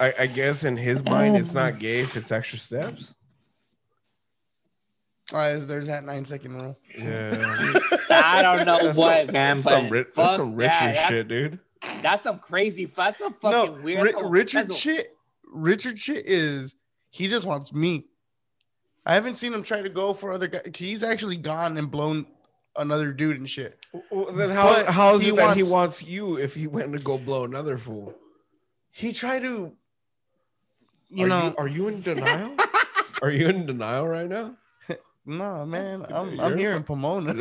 I guess in his mind, it's not gay if it's extra steps. There's that 9-second rule. Yeah. I don't know man. That's some Richard shit, dude. That's some crazy. That's some fucking weird. Richard shit is he just wants me. I haven't seen him try to go for other guys. He's actually gone and blown another dude and shit. Well, then how is it that he wants you if he went to go blow another fool? He tried to, Are you in denial? Are you in denial right now? No, man. I'm here in Pomona.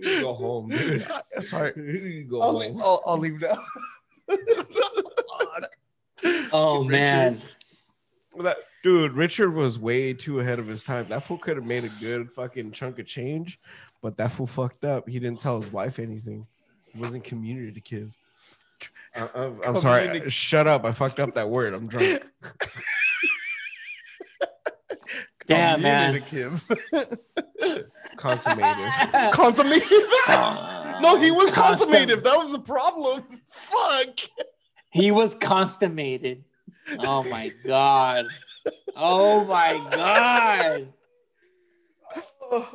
Go home, dude. Sorry. Go home. I'll leave now. Oh, Richard, man. Dude, Richard was way too ahead of his time. That fool could have made a good fucking chunk of change. But that fool fucked up. He didn't tell his wife anything. He wasn't communicative. I'm sorry. Shut up. I fucked up that word. I'm drunk. Damn, man. Consummative. No, he was consummative. That was the problem. Fuck. He was consummated. Oh, my God.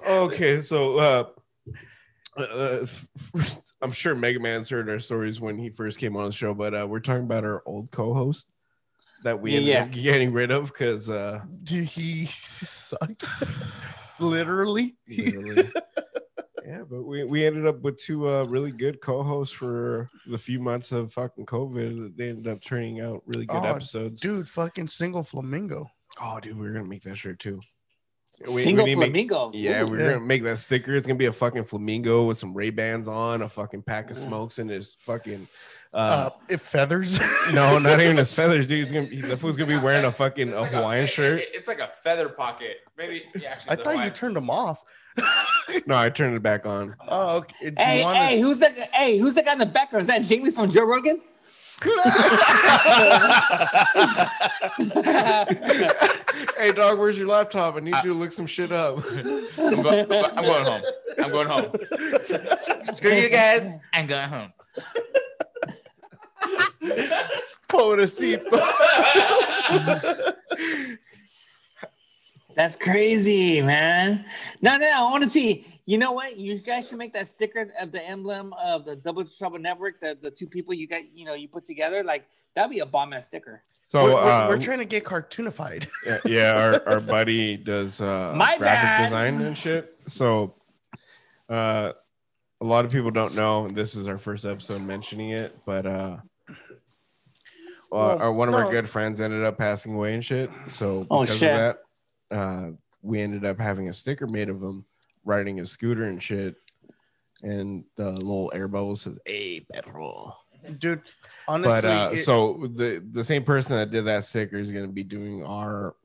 Okay, so I'm sure Mega Man's heard our stories when he first came on the show, but we're talking about our old co-host that we ended up getting rid of because he sucked. Literally. Yeah, but we ended up with two really good co-hosts for the few months of fucking COVID. They ended up turning out really good episodes. Dude, fucking Single Flamingo. Oh, dude, we're going to make that shirt too. Single Flamingo. We're gonna make that sticker. It's gonna be a fucking flamingo with some Ray-Bans on, a fucking pack of smokes, and his fucking feathers. No, not even his feathers, dude. The fool's gonna be wearing a fucking Hawaiian shirt. It's like a feather pocket. Maybe. Yeah, actually, I thought you turned them off. No, I turned it back on. Oh, okay. Who's that guy in the background? Is that Jamie from Joe Rogan? Hey dog, where's your laptop? I need you to look some shit up. I'm going home. Screw you guys, I'm going home. Pobrecito. That's crazy, man. No, I want to see. You know what? You guys should make that sticker of the emblem of the Double the Trouble Network, the two people you got, you put together. Like, that'd be a bomb-ass sticker. So we're trying to get cartoonified. Yeah, our buddy does graphic design and shit. So a lot of people don't know. This is our first episode mentioning it, but one of our good friends ended up passing away and shit. So because of that, we ended up having a sticker made of him riding his scooter and shit, and the little air bubble says "Hey, perro." Dude, honestly, but so the same person that did that sticker is going to be doing our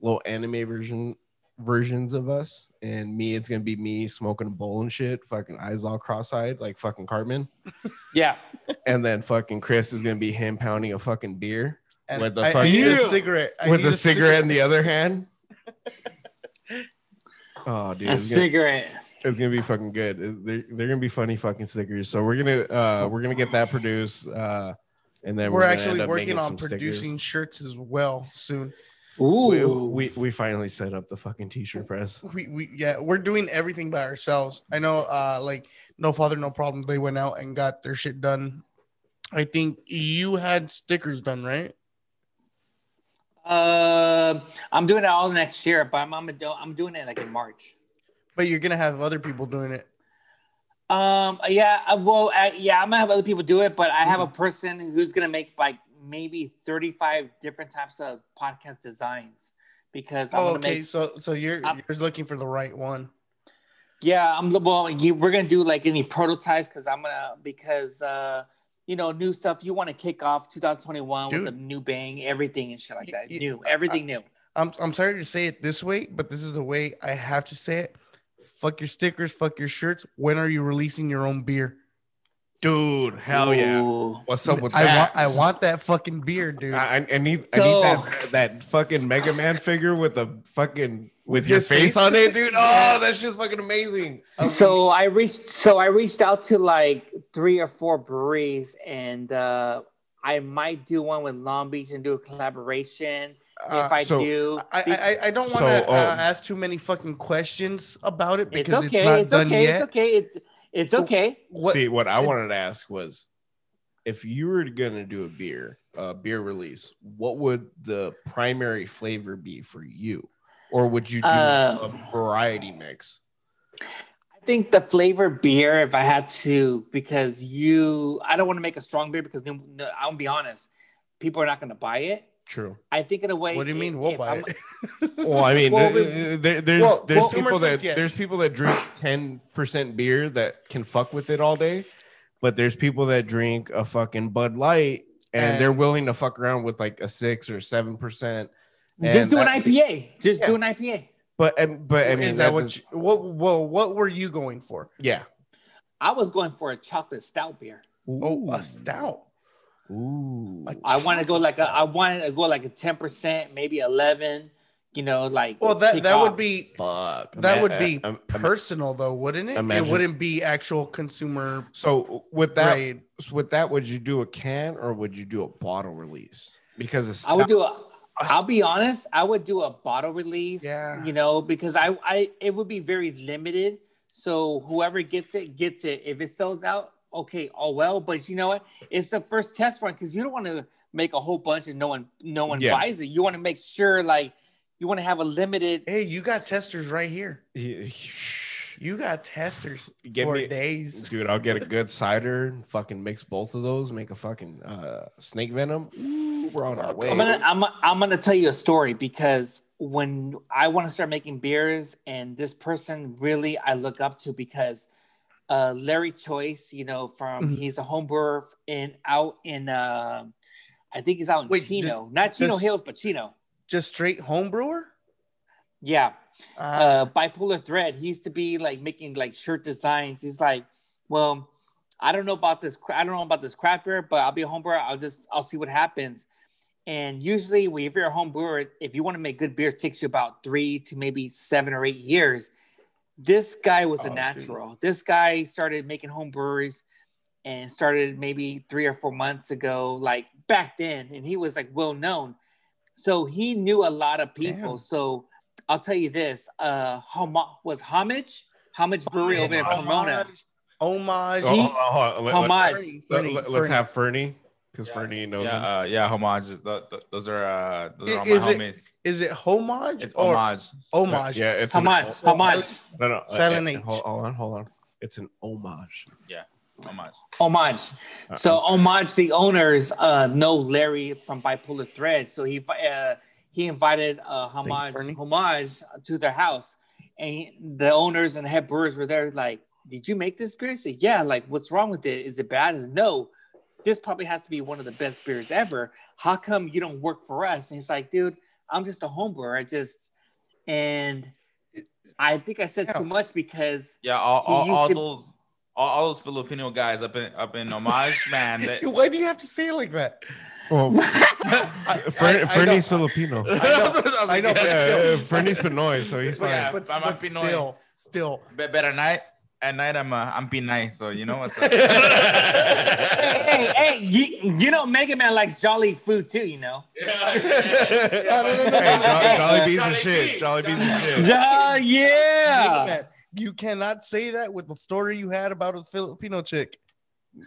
little anime version versions of us, and me, it's gonna be me smoking a bowl and shit, fucking eyes all cross-eyed like fucking Cartman. Yeah. And then fucking Chris is gonna be him pounding a fucking beer and with the cigarette in the other hand. Oh, dude, cigarette. It's gonna be fucking good. They're gonna be funny fucking stickers. So we're gonna get that produced, and then we're actually working on producing stickers. Shirts as well soon. Ooh, we finally set up the fucking t-shirt press. We're doing everything by ourselves. I know, like No Father No Problem, they went out and got their shit done. I think you had stickers done, right? I'm doing it all next year, but I'm doing it like in March. But you're gonna have other people doing it. I'm gonna have other people do it, but I have a person who's gonna make like maybe 35 different types of podcast designs because. You're looking for the right one. Yeah, we're gonna do like any prototypes because you know, new stuff. You want to kick off 2021 with a new bang, everything and shit like that. Everything new. I'm sorry to say it this way, but this is the way I have to say it. Fuck your stickers. Fuck your shirts. When are you releasing your own beer? Dude, hell yeah. What's up with that? I want that fucking beer, dude. I need that fucking Mega Man figure with your face on it, dude. Oh, that's just fucking amazing. Okay. So I reached out to like 3 or 4 breweries, and I might do one with Long Beach and do a collaboration. I don't want to ask too many fucking questions about it because it's not done yet. What I wanted to ask was, if you were gonna do a beer release, what would the primary flavor be for you, or would you do a variety mix? I think the flavor beer, if I had to, because I don't want to make a strong beer because no, I'll be honest, people are not gonna buy it. True. I think in a way. What do you mean? We'll buy it. Well, I mean, there's people that drink 10% beer that can fuck with it all day, but there's people that drink a fucking Bud Light and they're willing to fuck around with like a 6 or 7%. Just do an IPA. Just do an IPA. But I mean, is that what were you going for? Yeah, I was going for a chocolate stout beer. Oh, a stout. Ooh, I wanted to go like a 10%, maybe 11%. You know, like that would be personal though, wouldn't it? Imagine. It wouldn't be actual consumer. So with that, would you do a can or would you do a bottle release? Because I'll be honest, I would do a bottle release. Yeah. You know, because it would be very limited. So whoever gets it. If it sells out. Okay, all well, but you know what? It's the first test run because you don't want to make a whole bunch and no one buys it. You want to make sure, like, you want to have a limited. Hey, you got testers right here. You got testers for days, dude. I'll get a good cider and fucking mix both of those. Make a fucking snake venom. Ooh, we're on our way. I'm gonna tell you a story because when I want to start making beers, and this person really I look up to because. Larry Choice, you know, he's a home brewer out in Chino, not Chino Hills, but Chino. Just straight home brewer? Yeah. Bipolar Thread. He used to be like making like shirt designs. He's like, well, I don't know about this craft beer, but I'll be a home brewer. I'll see what happens. And usually, if you're a home brewer, if you want to make good beer, it takes you about 3 to maybe 7 or 8 years. This guy was a natural. Dude. This guy started making home breweries and started maybe 3 or 4 months ago, like back then. And he was like well known. So he knew a lot of people. Damn. So I'll tell you this. Was Homage Brewery over in Pomona. Homage. Let's have Fernie. Because Fernie knows. Yeah, Homage. Those are all my homies. Is it Homage? It's Homage. Homage. Yeah, it's Homage. Homage. No. Silent H. Hold on. It's an homage. Yeah, homage. So Homage, the owners know Larry from Bipolar Thread, so he invited Homage to their house, and the owners and the head brewers were there. Like, did you make this beer? He said, yeah. Like, what's wrong with it? Is it bad? And, no. This probably has to be one of the best beers ever. How come you don't work for us? And he's like, dude. I'm just a home brewer. I just, and I think I said too much because all those Filipino guys up in homage, man. Why do you have to say it like that? Well, Fernie's Filipino. I know, but Fernie's Pinoy, so he's fine. Yeah, but Pinoy. Still. Better night. At night, I'm Pinay, so you know what's up. hey, you know, Mega Man likes jolly food too, you know. Jolly bees and shit. Jolly bees and shit. Yeah. You cannot say that with the story you had about a Filipino chick.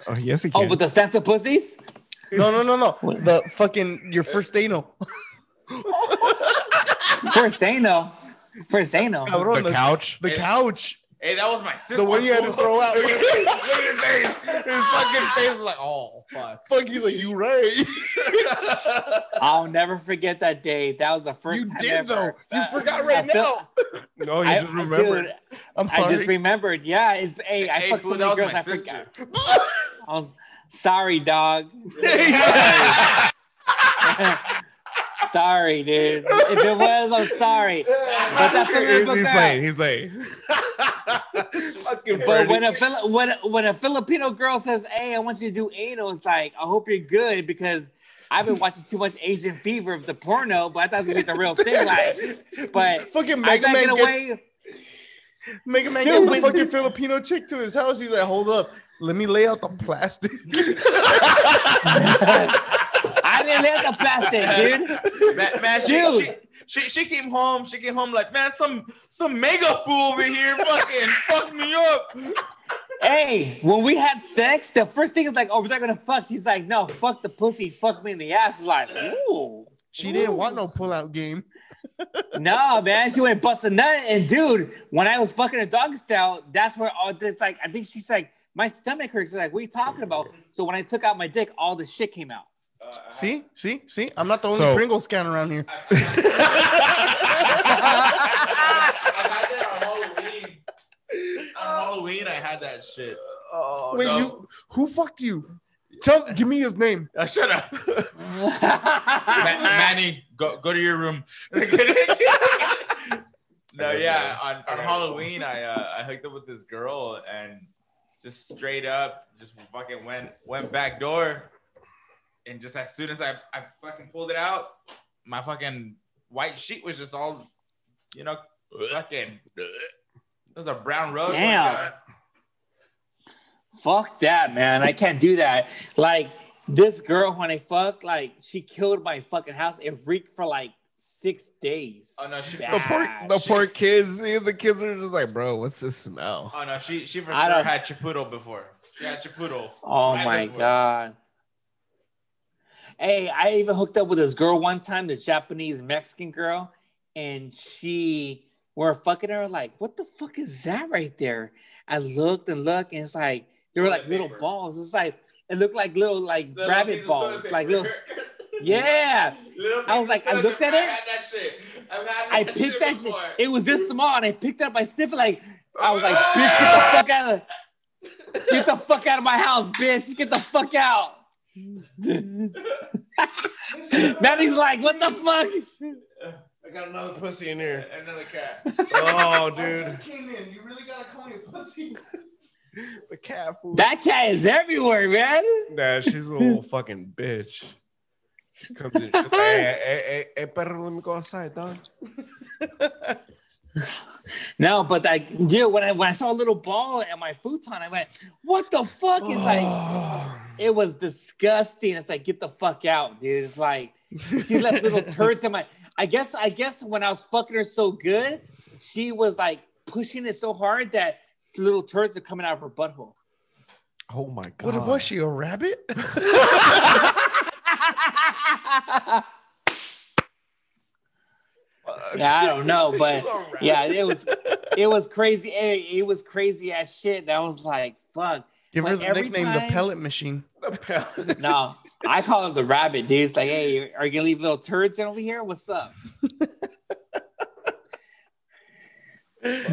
Oh, yes, he can. Oh, with the stats of pussies? No. The fucking, your first anal. First anal. The couch. Hey, that was my sister. The one you had to throw out. Look at his face. His fucking face was like, oh, fuck. Fuck you, like, you right. I'll never forget that day. That was the first time you did, though. You forgot right now. No, you just remembered. Dude, I'm sorry. I just remembered. Yeah. I fucked so many girls. I forgot. I was sorry, dog. Sorry, dude. If it was, I'm sorry. But that's he's late. But when a Filipino girl says, "Hey, I want you to do anal," it's like, I hope you're good because I've been watching too much Asian Fever of the porno, but I thought it was gonna be the real thing. Like, but fucking Mega Man gets a fucking Filipino chick to his house. He's like, "Hold up, let me lay out the plastic." I didn't lay out the plastic, dude. Man, she came home. She came home like, man, some mega fool over here fucking fucked me up. Hey, when we had sex, the first thing is like, oh, we're not gonna fuck. She's like, no, fuck the pussy, fuck me in the ass. It's like, ooh. She didn't want no pullout game. No, man, she went bust a nut. And dude, when I was fucking a dog style, that's where all this, like, I think she's like, my stomach hurts. She's like, what are you talking about? So when I took out my dick, all the shit came out. See? I'm not the only Pringles can around here. I had that on Halloween. I had that shit. Oh, wait, who fucked you? Give me his name. Shut up. Manny, go to your room. No, yeah. On Halloween, I hooked up with this girl and just straight up, just fucking went back door. And just as soon as I fucking pulled it out, my fucking white sheet was just all, you know, fucking. It was a brown rug. Damn. Like fuck that, man. I can't do that. Like, this girl, when I fucked, like, she killed my fucking house. It reeked for, like, 6 days. Oh, no. The poor kids. The kids are just like, bro, what's this smell? Oh, no. She for sure had chaputo before. She had chaputo. Oh, my God. Hey, I even hooked up with this girl one time, this Japanese Mexican girl, and we were fucking her like, what the fuck is that right there? I looked, and it's like, they were like little balls. It's like, it looked like little like the rabbit balls, like little, yeah. Little I was like, I looked at it. I picked that shit. It was this small, and I picked up, I sniffed it like, I was like, bitch, get the fuck out of my house, bitch, get the fuck out. Maddie's like, what the fuck? I got another pussy in here. Another cat. Oh, dude. I just came in. You really gotta call me a pussy. The cat food. That cat is everywhere, man. Nah, she's a little fucking bitch. She comes in. Hey, perro, let me go outside, dog. No, but like, yeah, when I saw a little ball in my futon, I went, what the fuck? It's like, it was disgusting. It's like, get the fuck out, dude. It's like, she left little turds in my, I guess when I was fucking her so good, she was like pushing it so hard that little turds are coming out of her butthole. Oh my God. What was she, a rabbit? Yeah, I don't know, but yeah, it was crazy. It was crazy ass shit. And I was like, fuck. Give her the nickname, the pellet machine. No, I call it the rabbit, dude. It's like, hey, are you gonna leave little turds over here? What's up?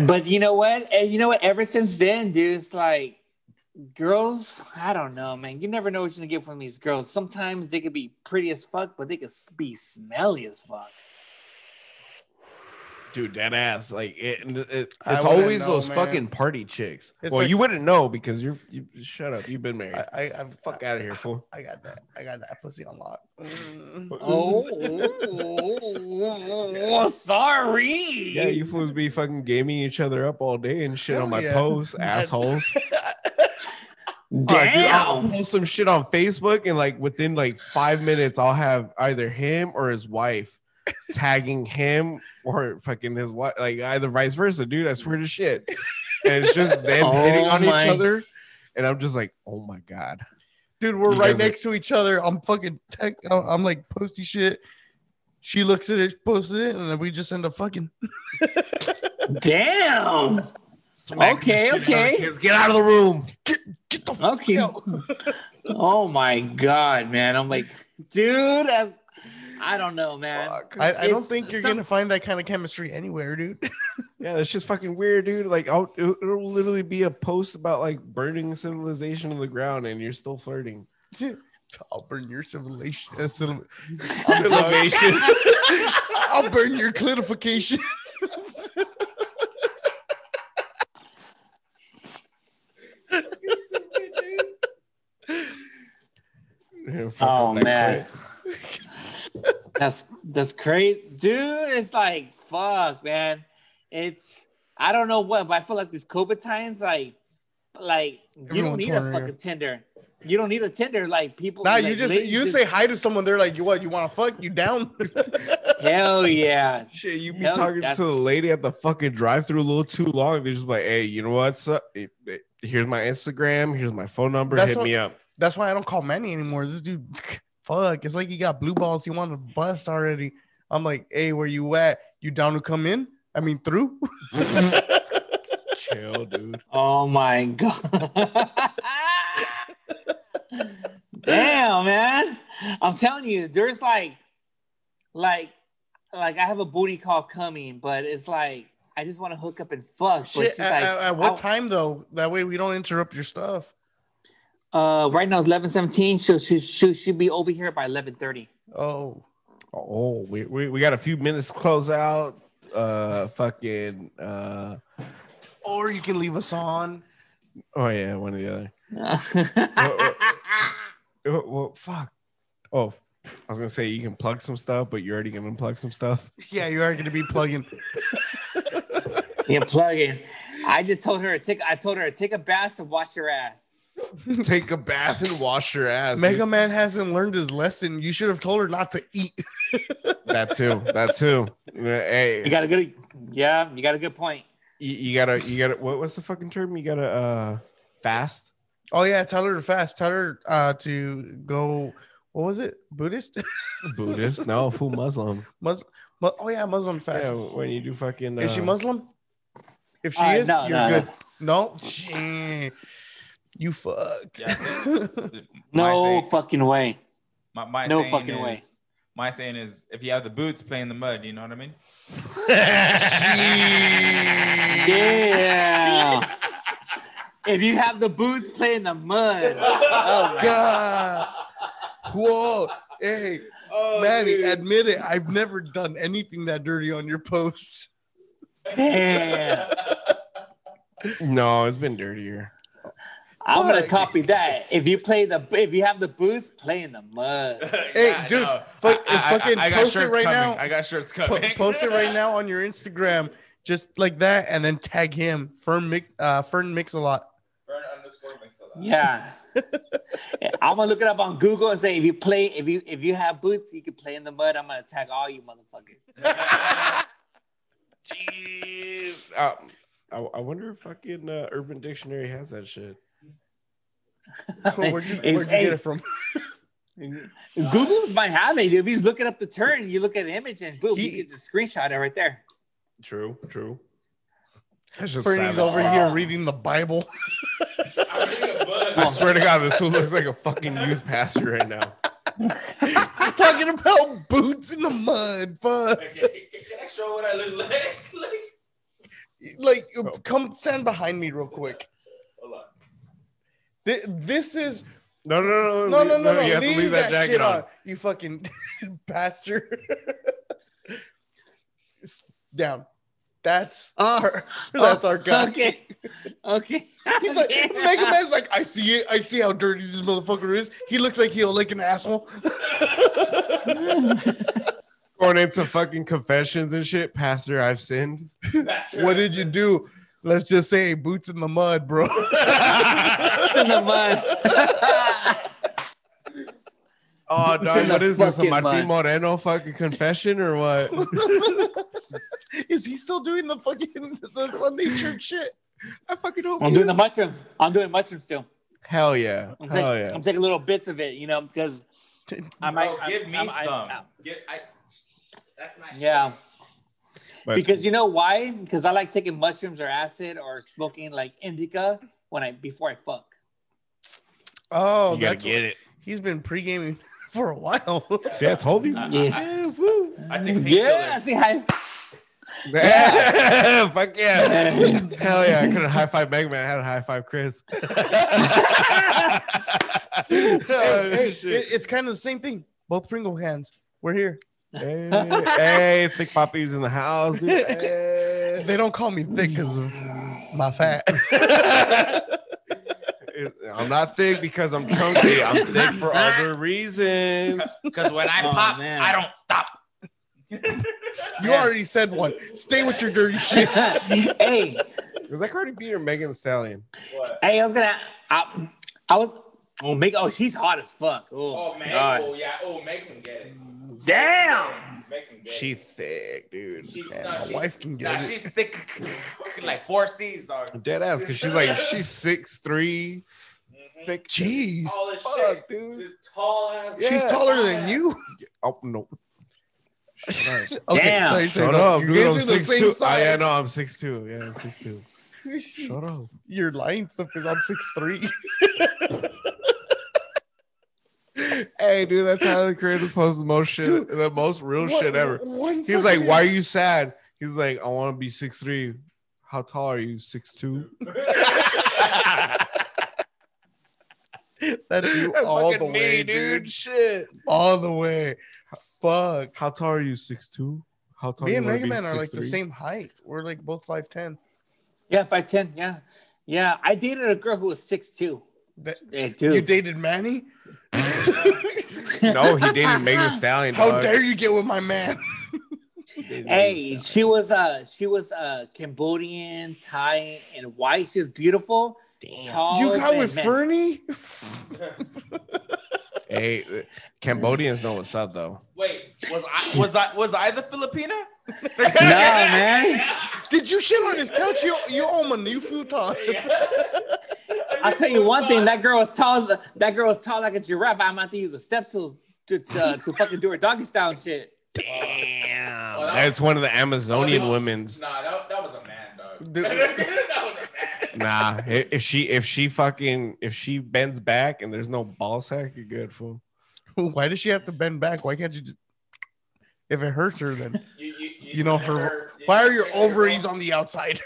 But you know what? And you know what? Ever since then, dude, it's like, girls, I don't know, man. You never know what you're gonna get from these girls. Sometimes they could be pretty as fuck, but they could be smelly as fuck. dude, dead ass. Like it's always those fucking party chicks. Well, you wouldn't know because you shut up. You've been married. Fuck out of here, fool. I got that. I got that pussy on lock. Oh, sorry. Yeah, you fools be fucking gaming each other up all day and shit on my posts, assholes. Damn. I'll post some shit on Facebook and like within like 5 minutes I'll have either him or his wife tagging him or fucking his wife, like either vice versa, dude. I swear to shit. And it's just them hitting on each other and I'm just like, oh my god, dude, we're right next to each other. I'm fucking I'm like posting shit, she looks at it, posts it, and then we just end up fucking. Damn. Okay. Kids, get out of the room. Get the fuck out. Oh my god, man. I'm like, dude, I don't know, man. I don't think you're gonna find that kind of chemistry anywhere, dude. Yeah, it's just fucking weird, dude. Like, it'll literally be a post about like burning civilization to the ground, and you're still flirting. I'll burn your civilization. I'll burn your clitification. Oh man, that's crazy, dude. It's like fuck, man. It's I don't know what, but I feel like these COVID times, like you don't need a fucking Tinder. You don't need a Tinder. Like people. Nah, you just say hi to someone. They're like, you what? You want to fuck? You down? Hell yeah. Shit, you be talking to the lady at the fucking drive-thru a little too long. They're just like, hey, you know what's up? Here's my Instagram. Here's my phone number. Hit me up. That's why I don't call Manny anymore. This dude, fuck. It's like he got blue balls. He wanted to bust already. I'm like, hey, where you at? You down to come in? I mean, through? Chill, dude. Oh, my God. Damn, man. I'm telling you, there's like I have a booty call coming, but it's like, I just want to hook up and fuck. Shit, it's at what time, though? That way we don't interrupt your stuff. Right now it's 11:17, so she'll be over here by 11:30. Oh, we got a few minutes to close out. Or you can leave us on. Oh yeah, one or the other. Well, fuck. Oh, I was gonna say you can plug some stuff, but you're already gonna plug some stuff. Yeah, you are gonna be plugging. You're plugging. I just told her to take a bath and wash your ass. Take a bath and wash your ass. Mega Man hasn't learned his lesson. You should have told her not to eat. That too. Hey, you got a good point. You gotta. What's the fucking term? You gotta fast. Oh yeah, tell her to fast. Tell her to go. What was it? Buddhist? No, full Muslim. Oh yeah, Muslim fast. Yeah, when you do fucking. Is she Muslim? If she is, no, you're good. No. She... You fucked. No fucking way. No fucking way. My saying is, if you have the boots, play in the mud. You know what I mean? Yeah. If you have the boots, play in the mud. Oh god. Whoa. Hey, Manny, dude. Admit it. I've never done anything that dirty on your posts. Yeah. No, it's been dirtier. I'm gonna copy that. If you play if you have the boots, play in the mud. Hey, yeah, dude, no. I post it right now. I got shirts coming. Post it right now on your Instagram, just like that, and then tag him, Fern Mix-a-Lot. Fern _Mix-a-Lot. Yeah. I'm gonna look it up on Google and say if you have boots, you can play in the mud. I'm gonna tag all you motherfuckers. Jeez. I wonder if fucking Urban Dictionary has that shit. Where'd you get it from? Google's might have it. If he's looking up the turn, you look at an image and boom, he gets a screenshot right there. True. Fernie's over here reading the Bible. I'm reading a book. I swear to God, this one looks like a fucking youth pastor right now. We're talking about boots in the mud. Fuck. Can I show what I look like? Come stand behind me real quick. This is no. You have to leave that jacket on. You fucking bastard. Down. That's our guy. Okay. He's like, Mega Man's like, I see it. I see how dirty this motherfucker is. He looks like he'll lick an asshole. Going into fucking confessions and shit. Pastor, I've sinned. Pastor, what did you do? Let's just say boots in the mud, bro. Boots in the mud. Oh, dog, what is this, a Martín Moreno fucking confession or what? Is he still doing the fucking Sunday church shit? I fucking hope doing the mushroom. I'm doing mushroom still. Hell yeah. I'm taking little bits of it, you know, because I might... Give me some. That's nice. Yeah. But, because you know why? Because I like taking mushrooms or acid or smoking like indica before I fuck. Oh, you gotta get it. He's been pre-gaming for a while. See, I told you. I take painkillers. Yeah, see, yeah. Fuck yeah. Hell yeah. I couldn't high five Mega Man. I had to high five Chris. It's kind of the same thing. Both Pringle hands. We're here. Hey, Thick Poppy's in the house. Dude. Hey. They don't call me thick because of my fat. I'm not thick because I'm chunky. I'm thick for other reasons. Because when I pop, man. I don't stop. You already said one. Stay with your dirty shit. Hey, was that Cardi B or Megan Thee Stallion? What? Hey, I was gonna. I was. Oh, she's hot as fuck. Oh man. God. Oh yeah. Oh, Meg can get it. Damn. She thick, dude. My wife can get it. She's thick, like 4 C's, dog. Dead ass, because she's 6'3", thick. Jeez. Tall as fuck, dude. She's tall as. Yeah. She's taller than you. Oh no. Nice. Okay, damn. Shut up, dude. I'm 6'2". Yeah, no, I'm 6'2". Yeah, I'm 6'2". Shut up. Your line stuff is I'm 6'3". Hey, dude, that's how the creator posts the most shit, dude, the most real shit ever. He's like, why are you sad? He's like, I want to be 6'3". How tall are you? 6'2". That's you all the way, dude. Shit. All the way. Fuck. How tall are you? 6'2". How tall? Me and Mega Man are like the same height. We're like both 5'10". Yeah, 5'10". Yeah. Yeah. I dated a girl who was 6'2". You dated Manny? No, he dated Megan Thee Stallion. How dare you get with my man? Hey, she was Cambodian, Thai, and white. She was beautiful. Damn. You got with Fernie? Hey, Cambodians know what's up though. Wait, was I the Filipina? No, man. Did you shit on his couch? You own a new futon. I'll tell you one thing. That girl was tall like a giraffe. I'm about to use the steps to fucking do her doggy style and shit. Damn. Well, that's one of the Amazonian women's. Nah, that was a man, dog. Nah, if she bends back and there's no ball sack, you're good, fool. Why does she have to bend back? Why can't you just? If it hurts her, then you know her. Why are your ovaries on the outside?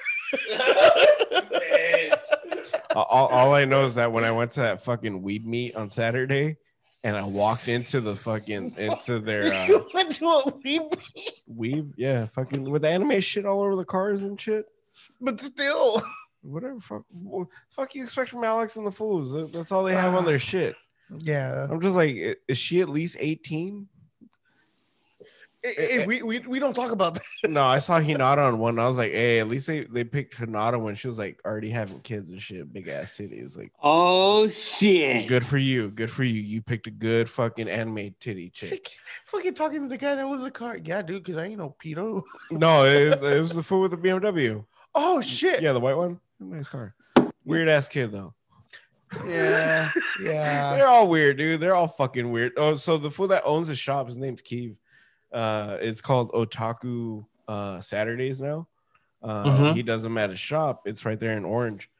All I know is that when I went to that fucking weed meet on Saturday, and I walked into the fucking you went to a weed meet? Weed, yeah, fucking with anime shit all over the cars and shit. But still. Whatever fuck you expect from Alex and the Fools? That's all they have on their shit. Yeah, I'm just like, is she at least 18? We don't talk about that. No, I saw Hinata on one. I was like, hey, at least they picked Hinata when she was like already having kids and shit, big ass titty. It's like, oh shit, good for you. You picked a good fucking anime titty chick. Fucking talking to the guy that was the car. Yeah, dude, because I ain't no pedo. No, it was the fool with the BMW. Oh shit! Yeah, the white one. Nice car. Weird ass kid though. Yeah, yeah. They're all weird, dude. They're all fucking weird. Oh, so the fool that owns the shop, his name's Keev. It's called Otaku Saturdays now. He does them at his shop. It's right there in Orange.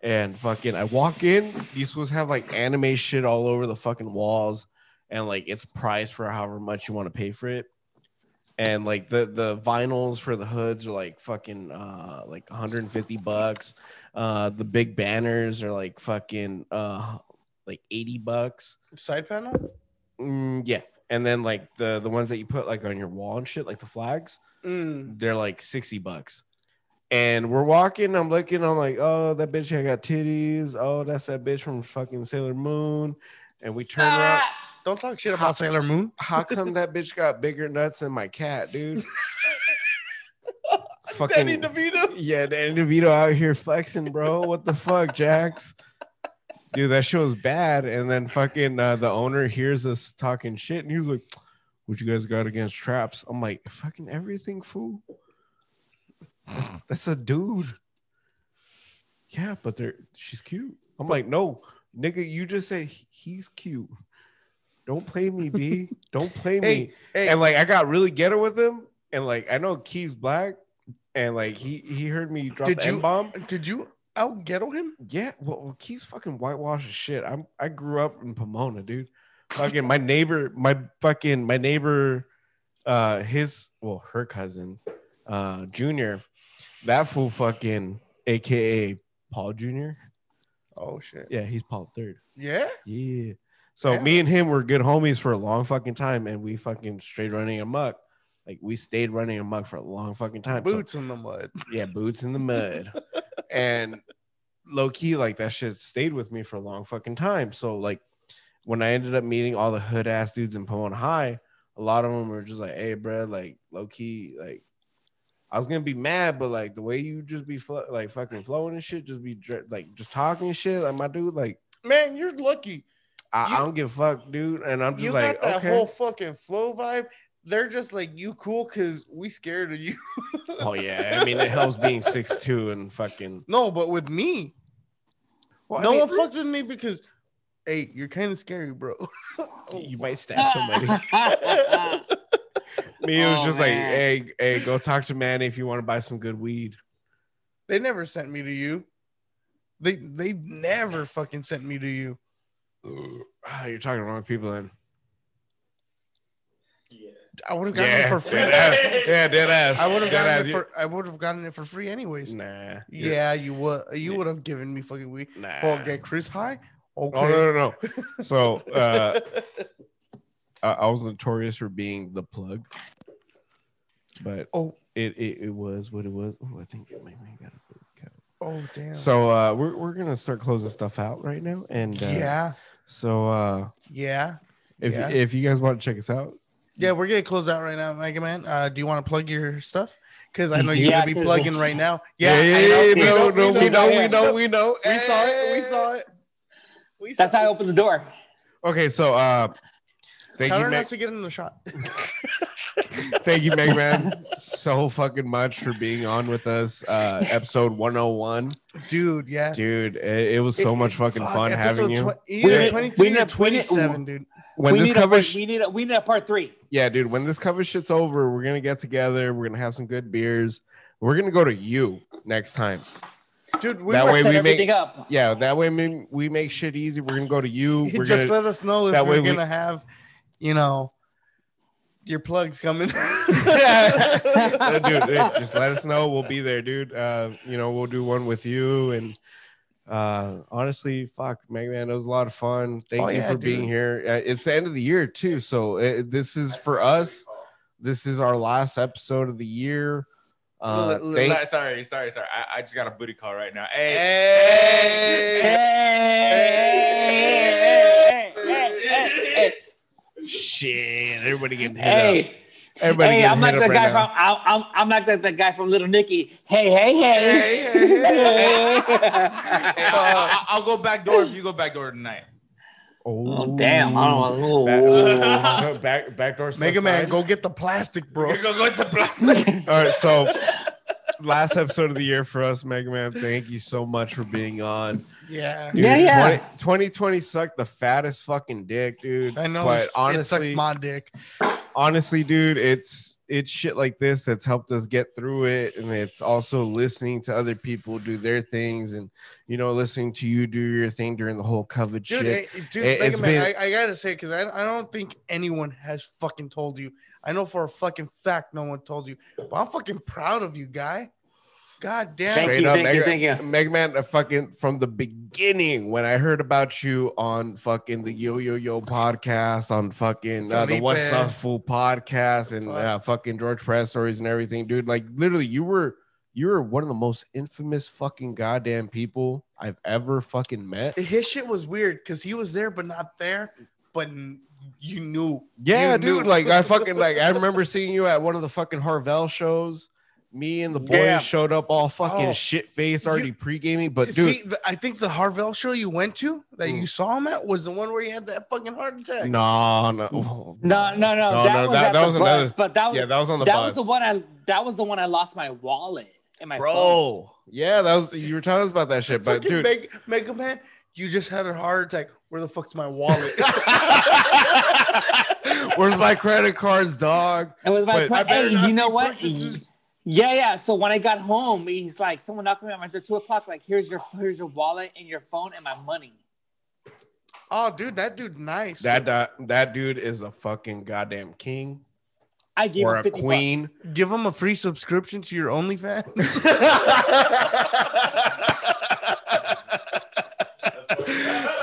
And fucking, I walk in. These fools have like anime shit all over the fucking walls, and like it's priced for however much you want to pay for it. And like the vinyls for the hoods are like fucking like $150. The big banners are like fucking like $80. Side panel? Yeah. And then like the ones that you put like on your wall and shit, like the flags, they're like $60. And we're walking. I'm looking. I'm like, oh, that bitch had got titties. Oh, that's that bitch from fucking Sailor Moon. And we turn around. Don't talk shit about Sailor Moon. How come that bitch got bigger nuts than my cat, dude? Fucking, Danny DeVito. Yeah, Danny DeVito out here flexing, bro. What the fuck, Jax? Dude, that show's bad. And then fucking the owner hears us talking shit. And he was like, what you guys got against traps? I'm like, fucking everything, fool. That's a dude. Yeah, but she's cute. I'm like, no, nigga, you just said he's cute. Don't play me, B. Don't play me. Hey. And like, I got really ghetto with him. And like, I know Key's black. And like, he heard me drop the N-bomb. Did you out ghetto him? Yeah. Well, Key's fucking whitewashed as shit. I grew up in Pomona, dude. Fucking my neighbor, her cousin, Junior, that fool fucking aka Paul Jr. Oh shit. Yeah, he's Paul III. Yeah. So yeah. Me and him were good homies for a long fucking time, and we fucking straight running amok. Like we stayed running amok for a long fucking time. Boots in the mud. Yeah, boots in the mud. And low key, like that shit stayed with me for a long fucking time. So like when I ended up meeting all the hood ass dudes in Pomona High, a lot of them were just like, hey, bro, like low key, like I was gonna be mad, but like the way you just be like fucking flowing and shit, just be like just talking shit, like my dude, like man, you're lucky. I don't give a fuck, dude, and I'm just you like got that okay. Whole fucking flow vibe. They're just like you cool because we scared of you. Oh yeah, I mean it helps being 6'2" and fucking no, but with me, well, no one fucks with me because hey, you're kind of scary, bro. You might stab somebody. Me, it was just man. Like, hey, go talk to Manny if you want to buy some good weed. They never sent me to you. They never fucking sent me to you. You're talking to wrong people then. Yeah. I would have gotten it for free. Yeah, dead ass. I would have gotten it for free anyways. Nah. Yeah, you would. You would have given me fucking weed. Nah. Oh, get Chris high? Okay. Oh, no. So, I was notorious for being the plug, but it was what it was. Oh, I think it might be got a cut. Oh damn! So we're gonna start closing stuff out right now, and yeah. So if you guys want to check us out, yeah, we're gonna close out right now, Mega Man. Do you want to plug your stuff? Because I know you're gonna be plugging right now. We know. We saw it. That's how I opened the door. Okay, so Thank you enough to get in the shot. Thank you, Mega Man, so fucking much for being on with us. Episode 101. Dude, yeah. Dude, it was so much fucking fun having you. Either 23 or 27, dude. When this covers... We need a part 3. Yeah, dude. When this cover shit's over, we're going to get together. We're going to have some good beers. We're going to go to you next time. Dude, that way we make up. Yeah, that way we make shit easy. We're going to go to you. Just let us know if we're going to have... You know, your plug's coming. Dude, just let us know. We'll be there, dude. We'll do one with you. And honestly, fuck, Megaman, it was a lot of fun. Thank you for being here. It's the end of the year, too. So this is, for us, this is our last episode of the year. Sorry. I just got a booty call right now. Hey. Shit! Everybody getting hit up. Everybody getting hit up right now. I'm not the guy from Little Nicky. Hey. I'll go back door if you go back door tonight. Oh damn! Back door. Mega Man, go get the plastic, bro. Go get the plastic. All right, so. Last episode of the year for us, Mega Man. Thank you so much for being on. Yeah. Dude, 2020 sucked the fattest fucking dick, dude. I know, but honestly, it sucked my dick. Honestly, dude, it's shit like this that's helped us get through it, and it's also listening to other people do their things, and listening to you do your thing during the whole COVID shit. Mega Man, I gotta say, because I don't think anyone has fucking told you. I know for a fucking fact no one told you, but I'm fucking proud of you, guy. God damn. Thank you. Mega Man, fucking from the beginning, when I heard about you on fucking the Yo podcast, on fucking the What's Up Fool podcast, and fucking George Press stories and everything, dude, like literally you were You're one of the most infamous fucking goddamn people I've ever fucking met. His shit was weird because he was there but not there, but you knew. Yeah, you dude, knew. Like I fucking like I remember seeing you at one of the fucking Harvel shows. Me and the boys showed up all fucking shit-faced, already pre-gaming. But, dude. See, I think the Harvel show you went to that you saw him at was the one where you had that fucking heart attack. No. That was another. But that was, yeah, that was on the bus. That was the one I lost my wallet and my phone. Yeah, that was, you were telling us about that shit. But, dude. Mega Man, you just had a heart attack. Where the fuck's my wallet? Where's my credit cards, dog? And with my you know what? Purchases. Yeah. So when I got home, he's like, someone knocked me out after 2:00. Like, here's your wallet and your phone and my money. Oh, dude, that dude nice. That dude is a fucking goddamn king. I gave him $50. Give him a free subscription to your OnlyFans.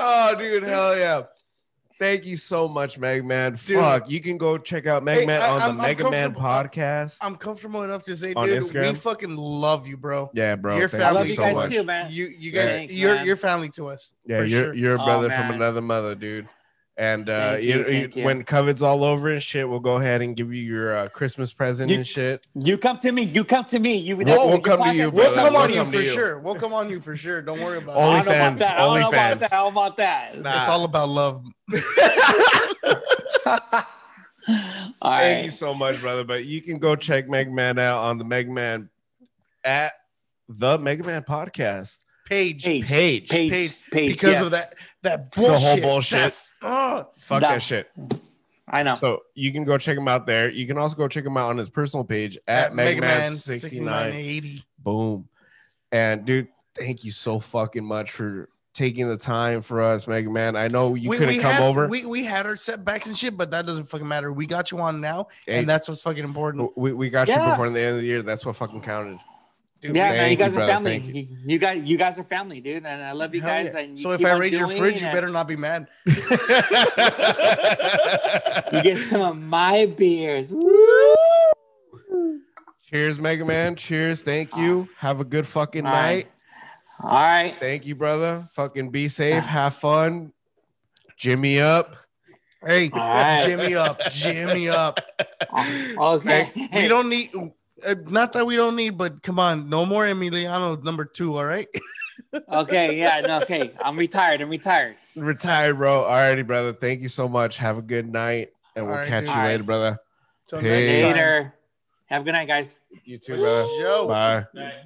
Oh, dude, hell yeah. Thank you so much, Mega Man. Dude, fuck, you can go check out Mega Man on the Mega Man podcast. I'm comfortable enough to say, dude, Instagram. We fucking love you, bro. Yeah, bro. Your family. I love you so guys much. Too, man. You guys, thanks, you're family to us. Yeah, you're a brother from another mother, dude. And you, when COVID's all over and shit, we'll go ahead and give you your Christmas present and shit. You come to me. We'll come to you. We'll come on you for sure. We'll come on you for sure. Don't worry about it. I don't know about that. How about that? Nah. It's all about love. Thank you so much, brother. But you can go check Mega Man out on the Mega Man at the Mega Man podcast. Page. Because of that bullshit. The whole bullshit. That shit. I know. So you can go check him out there. You can also go check him out on his personal page at MegaMan6980. Boom. And dude, thank you so fucking much for taking the time for us, Mega Man. I know you couldn't come over. We had our setbacks and shit, but that doesn't fucking matter. We got you on now, and that's what's fucking important. We got you before the end of the year. That's what fucking counted. Dude, yeah, man, you guys are family. You guys are family, dude, and I love you guys. Yeah. And you so if I raid your fridge, you better not be mad. You get some of my beers. Woo! Cheers, Mega Man. Cheers. Thank you. Have a good fucking night. All right. Thank you, brother. Fucking be safe. Have fun. Jimmy up. Hey, right. Jimmy up. Okay. Hey, we don't need... not that we don't need, but come on, no more Emiliano number 2, all right? Okay, yeah, no, okay. I'm retired. Retired, bro. All righty, brother. Thank you so much. Have a good night, and all we'll catch dude. You all later, right. brother. Till later. Have a good night, guys. You too, brother. Bye. Bye.